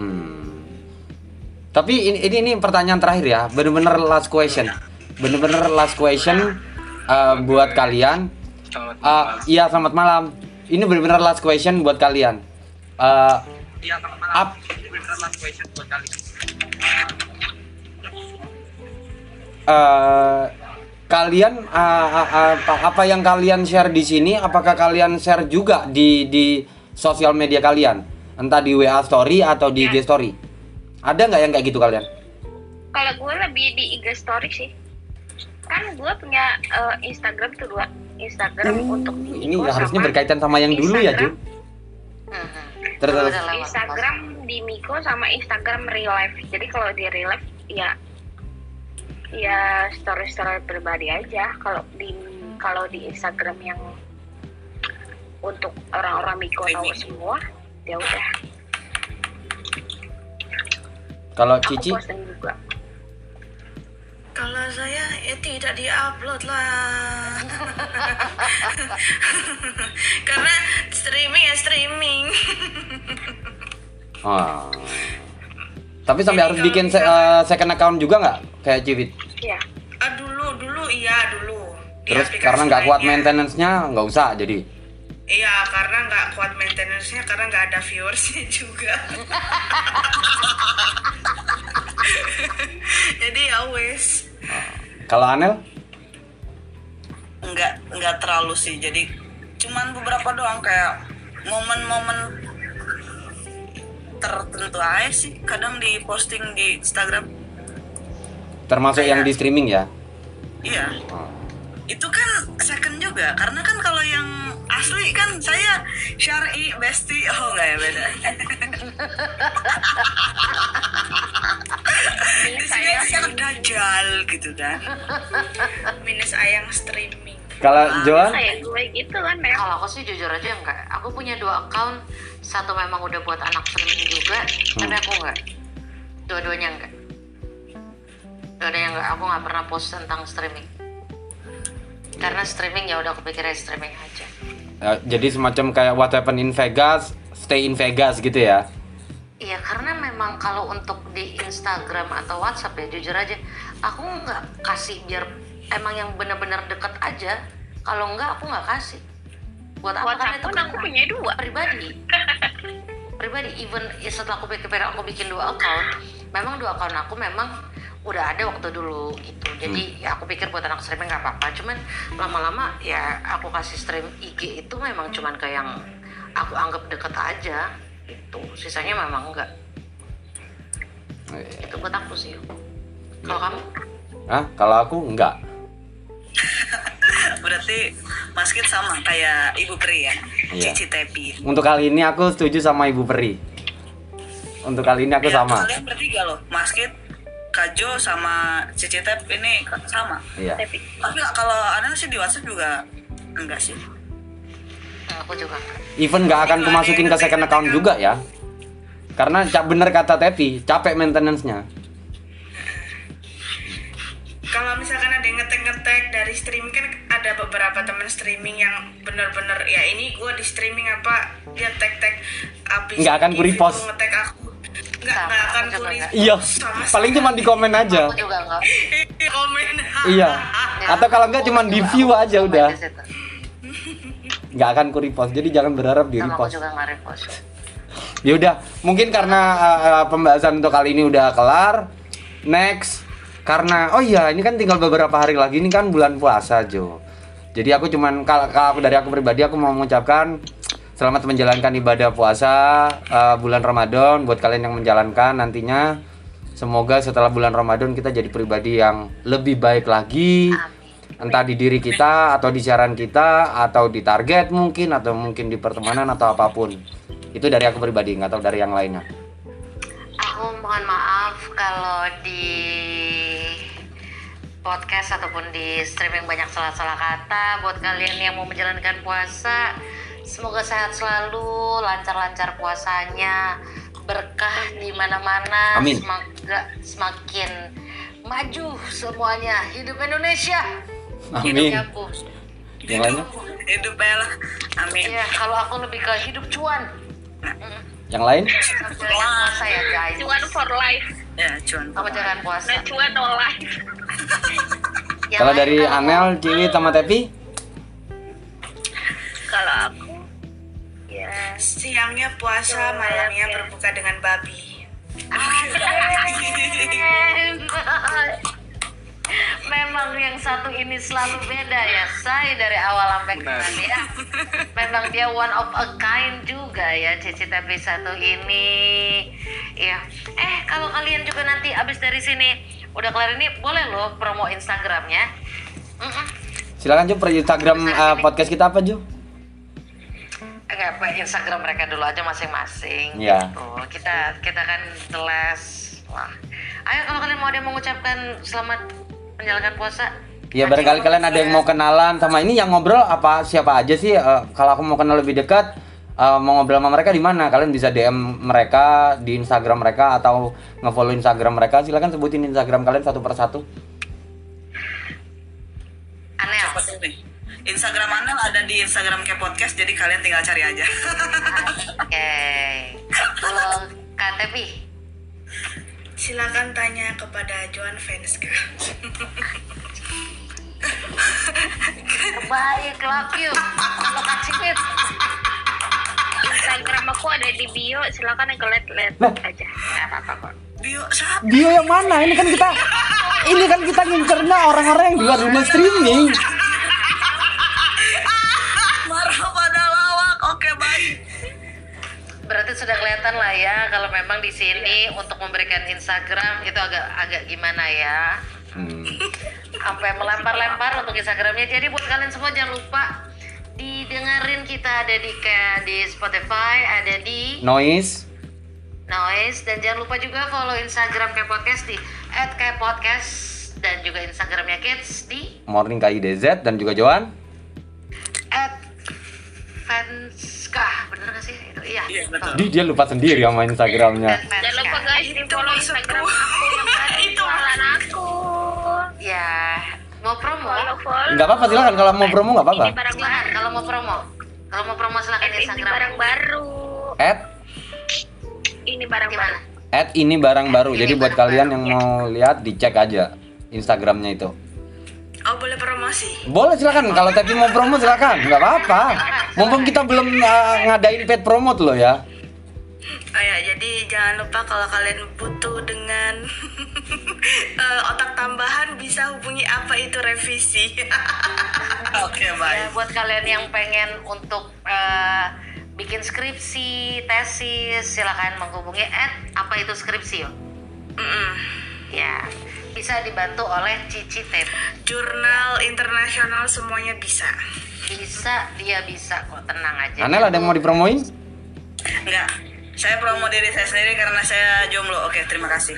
Hmm. Tapi ini ini, ini pertanyaan terakhir ya, bener-bener last question, bener-bener last question uh, buat kalian. Uh, iya selamat malam. Ini bener-bener last question buat kalian. Uh, Ya, Ap- uh, kalian uh, uh, uh, apa yang kalian share di sini, apakah kalian share juga di di sosial media kalian, entah di W A story atau di I G story? Ada nggak yang kayak gitu kalian? Kalau gue lebih di I G story sih, kan gue punya uh, Instagram tuh dua, Instagram hmm, untuk ini harusnya sama berkaitan sama yang Instagram dulu ya, Ju. Uh-huh. Terus Instagram di Miko sama Instagram real life. Jadi kalau di real life ya ya story-story pribadi aja. Kalau di kalau di Instagram yang untuk orang-orang Miko tahu semua, ya udah. Kalau Cici? Kalau saya ya tidak di-upload lah. Karena streaming ya streaming. Oh. Tapi sampai jadi harus bikin se- uh, second account juga nggak? Kayak Civit? Iya. Uh, dulu, dulu iya, dulu. Terus karena nggak kuat ya maintenance-nya, nggak usah jadi? Iya, karena nggak kuat maintenance-nya, karena nggak ada viewers-nya juga. Jadi ya wes. Kalau Anel? Nggak, nggak terlalu sih. Jadi cuman beberapa doang kayak momen-momen tertentu aja sih. Kadang di posting di Instagram. Termasuk kayak yang di streaming ya? Iya. Oh. Itu kan second juga, karena kan kalau yang asli kan saya syar'i, besti, oh nggak ya beda. Di sini saya dajal gitu kan. Minus ayang streaming. Kalau ah, Joan? Kayak gue gitu kan. Kalau aku sih jujur aja enggak. Aku punya dua account, satu memang udah buat anak streaming juga, hmm. tapi aku enggak. Dua-duanya enggak. Dua-duanya enggak. Aku nggak pernah post tentang streaming. Karena streaming ya udah aku pikirnya streaming aja. Jadi semacam kayak what happened in Vegas, stay in Vegas gitu ya? Iya, karena memang kalau untuk di Instagram atau WhatsApp ya jujur aja aku nggak kasih, biar emang yang benar-benar deket aja. Kalau nggak aku nggak kasih. Buat apa? Karena itu aku punya dua pribadi. Pribadi, even setelah aku pikir-pikir aku bikin dua account. Memang dua account aku memang udah ada waktu dulu gitu. Jadi hmm. ya aku pikir buat anak streaming nggak apa-apa. Cuman lama-lama ya aku kasih stream I G itu memang cuman kayak yang aku anggap deket aja gitu. Sisanya memang enggak. Oh, iya. Itu buat aku sih. Kalau kamu? Ah, kalau aku enggak. Berarti Mas Kit sama kayak Ibu Peri ya. Iya. Cici Tepi. Untuk kali ini aku setuju sama Ibu Peri. Untuk kali ini aku ya, sama. Kalian bertiga loh, Mas Kit, Kajo sama C C T ini sama. Iya. Tapi kalau Anel sih di WhatsApp juga enggak sih. Aku juga. Even nggak akan kemasukin ke second account juga ya. Karena bener kata Tepi, capek maintenance-nya. Kalau misalkan ada yang ngetek-ngetek dari streaming, kan ada beberapa temen streaming yang bener-bener ya ini gue di streaming apa dia tek-tek abis. Nggak akan gue repost. Ngetek aku. Nggak, nggak akan kuris. Iya, paling cuma di komen aja. Aku juga nggak. Di komen. Iya. Atau kalau nggak cuma di view aja udah. Nggak akan ku repost, jadi jangan berharap di repost. Aku juga nggak repost. Ya udah, mungkin karena uh, pembahasan untuk kali ini udah kelar. Next, karena oh iya ini kan tinggal beberapa hari lagi, ini kan bulan puasa Jo. Jadi aku cuman kalau aku dari aku pribadi aku mau mengucapkan selamat menjalankan ibadah puasa uh, bulan Ramadan. Buat kalian yang menjalankan nantinya, semoga setelah bulan Ramadan kita jadi pribadi yang lebih baik lagi. Entah di diri kita, atau di siaran kita, atau di target mungkin, atau mungkin di pertemanan, atau apapun. Itu dari aku pribadi, nggak tahu dari yang lainnya. Aku mohon maaf kalau di podcast ataupun di streaming banyak salah-salah kata. Buat kalian yang mau menjalankan puasa, semoga sehat selalu, lancar-lancar puasanya, berkah di mana-mana, semakin maju semuanya, hidup Indonesia, amin. Hidup aku, hidup, hidup Bella, amin. Ya, kalau aku lebih ke hidup cuan. Yang lain? Cuan puasa ya guys. Cuan for life. Ya cuan. Kamu jangan puasa. Nah, cuan no life. Kalau dari Anel, Ciwi, sama Tepi? Kalau aku siangnya puasa, malamnya berbuka dengan babi. Memang yang satu ini selalu beda ya, saya dari awal sampai kemarin ya. Memang dia one of a kind juga ya, Cici Tapi satu ini. Ya, eh kalau kalian juga nanti abis dari sini udah kelar ini boleh loh promo Instagramnya. Mm-mm. Silakan Jo, Instagram uh, podcast kita apa Jo? Enggak, Instagram mereka dulu aja masing-masing ya. Gitu. Kita kita kan jelas. Wah. Ayo kalau kalian mau ada yang mengucapkan selamat menjalankan puasa. Iya, barangkali kalian ada yang mau kenalan sama ini yang ngobrol apa siapa aja sih? Uh, kalau aku mau kenal lebih dekat, uh, mau ngobrol sama mereka di mana? Kalian bisa D M mereka di Instagram mereka atau nge-follow Instagram mereka. Silakan sebutin Instagram kalian satu persatu. Anel. Instagram Anel ada di Instagram Kayak Podcast, jadi kalian tinggal cari aja. Oke. Okay. Kalau Kak Tepi, silakan tanya kepada Joan Venska. Bye, love you. Lokasi Cimit. namaku ada di bio, silakan ngelet-let aja. Enggak apa-apa kok. Bio siapa? Bio yang mana? Ini kan kita ini kan kita ngincernya orang-orang yang di luar dunia streaming. Marah pada lawak. Oke, baik. Berarti sudah kelihatan lah ya kalau memang di sini ya. Untuk memberikan Instagram itu agak agak gimana ya? Hmm. Sampai melempar-lempar untuk Instagramnya. Jadi buat kalian semua jangan lupa didengerin, kita ada di di Spotify, ada di Noise. Noise dan jangan lupa juga follow Instagram K-Podcast di et k podcast dan juga Instagramnya Kids di Morning K I D Z dan juga Joan et fanskah, bener gak sih itu? Iya. Iya betul. Di, dia lupa sendiri sama Instagramnya. Jangan lupa guys di follow Instagram aku yang itu amalan aku. Ya, mau promo? Enggak apa-apa, silakan kalau mau promo enggak apa-apa. Silakan kalau mau promo. Kalau mau promo silakan di Instagram. Barang baru. At ini barang baru. At ini barang baru. Jadi buat kalian yang mau lihat dicek aja Instagramnya itu. Oh, boleh promosi? Boleh, silakan. Kalau tapi mau promo silakan, nggak apa-apa. Mumpung kita belum uh, ngadain paid promote loh ya. Oh ya, jadi jangan lupa kalau kalian butuh dengan uh, otak tambahan bisa hubungi apa itu revisi. Oke, okay, baik. Ya, buat kalian yang pengen untuk uh, bikin skripsi, tesis, silakan menghubungi at apa itu skripsi yo. Mm-mm. Ya, bisa dibantu oleh Cici Tep. Jurnal internasional semuanya bisa. Bisa, dia bisa kok, tenang aja. Anel ada yang mau dipromoin? Enggak, saya promo diri saya sendiri karena saya jomblo. Oke, terima kasih.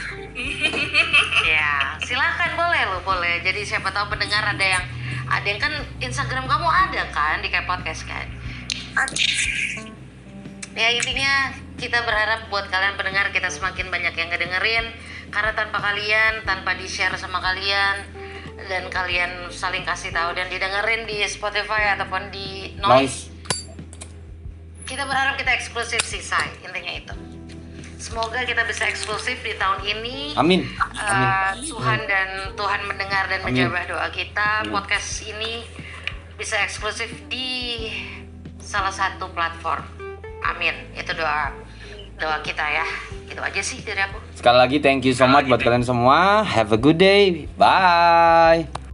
Ya, silakan boleh lo, boleh. Jadi siapa tahu pendengar ada yang ada yang kan Instagram kamu ada kan di K-Podcast kan? Ya intinya kita berharap buat kalian pendengar kita semakin banyak yang ngedengerin karena tanpa kalian, tanpa di-share sama kalian dan kalian saling kasih tahu dan didengerin di Spotify ataupun di Noise. Nice. Kita berharap kita eksklusif sih, Say, intinya itu. Semoga kita bisa eksklusif di tahun ini. Amin. Uh, Amin. Tuhan dan Tuhan mendengar dan Amin. Menjawab doa kita. Amin. Podcast ini bisa eksklusif di salah satu platform. Amin. Itu doa doa kita ya. Itu aja sih dari aku. Sekali lagi thank you so much buat kalian semua. Have a good day. Bye.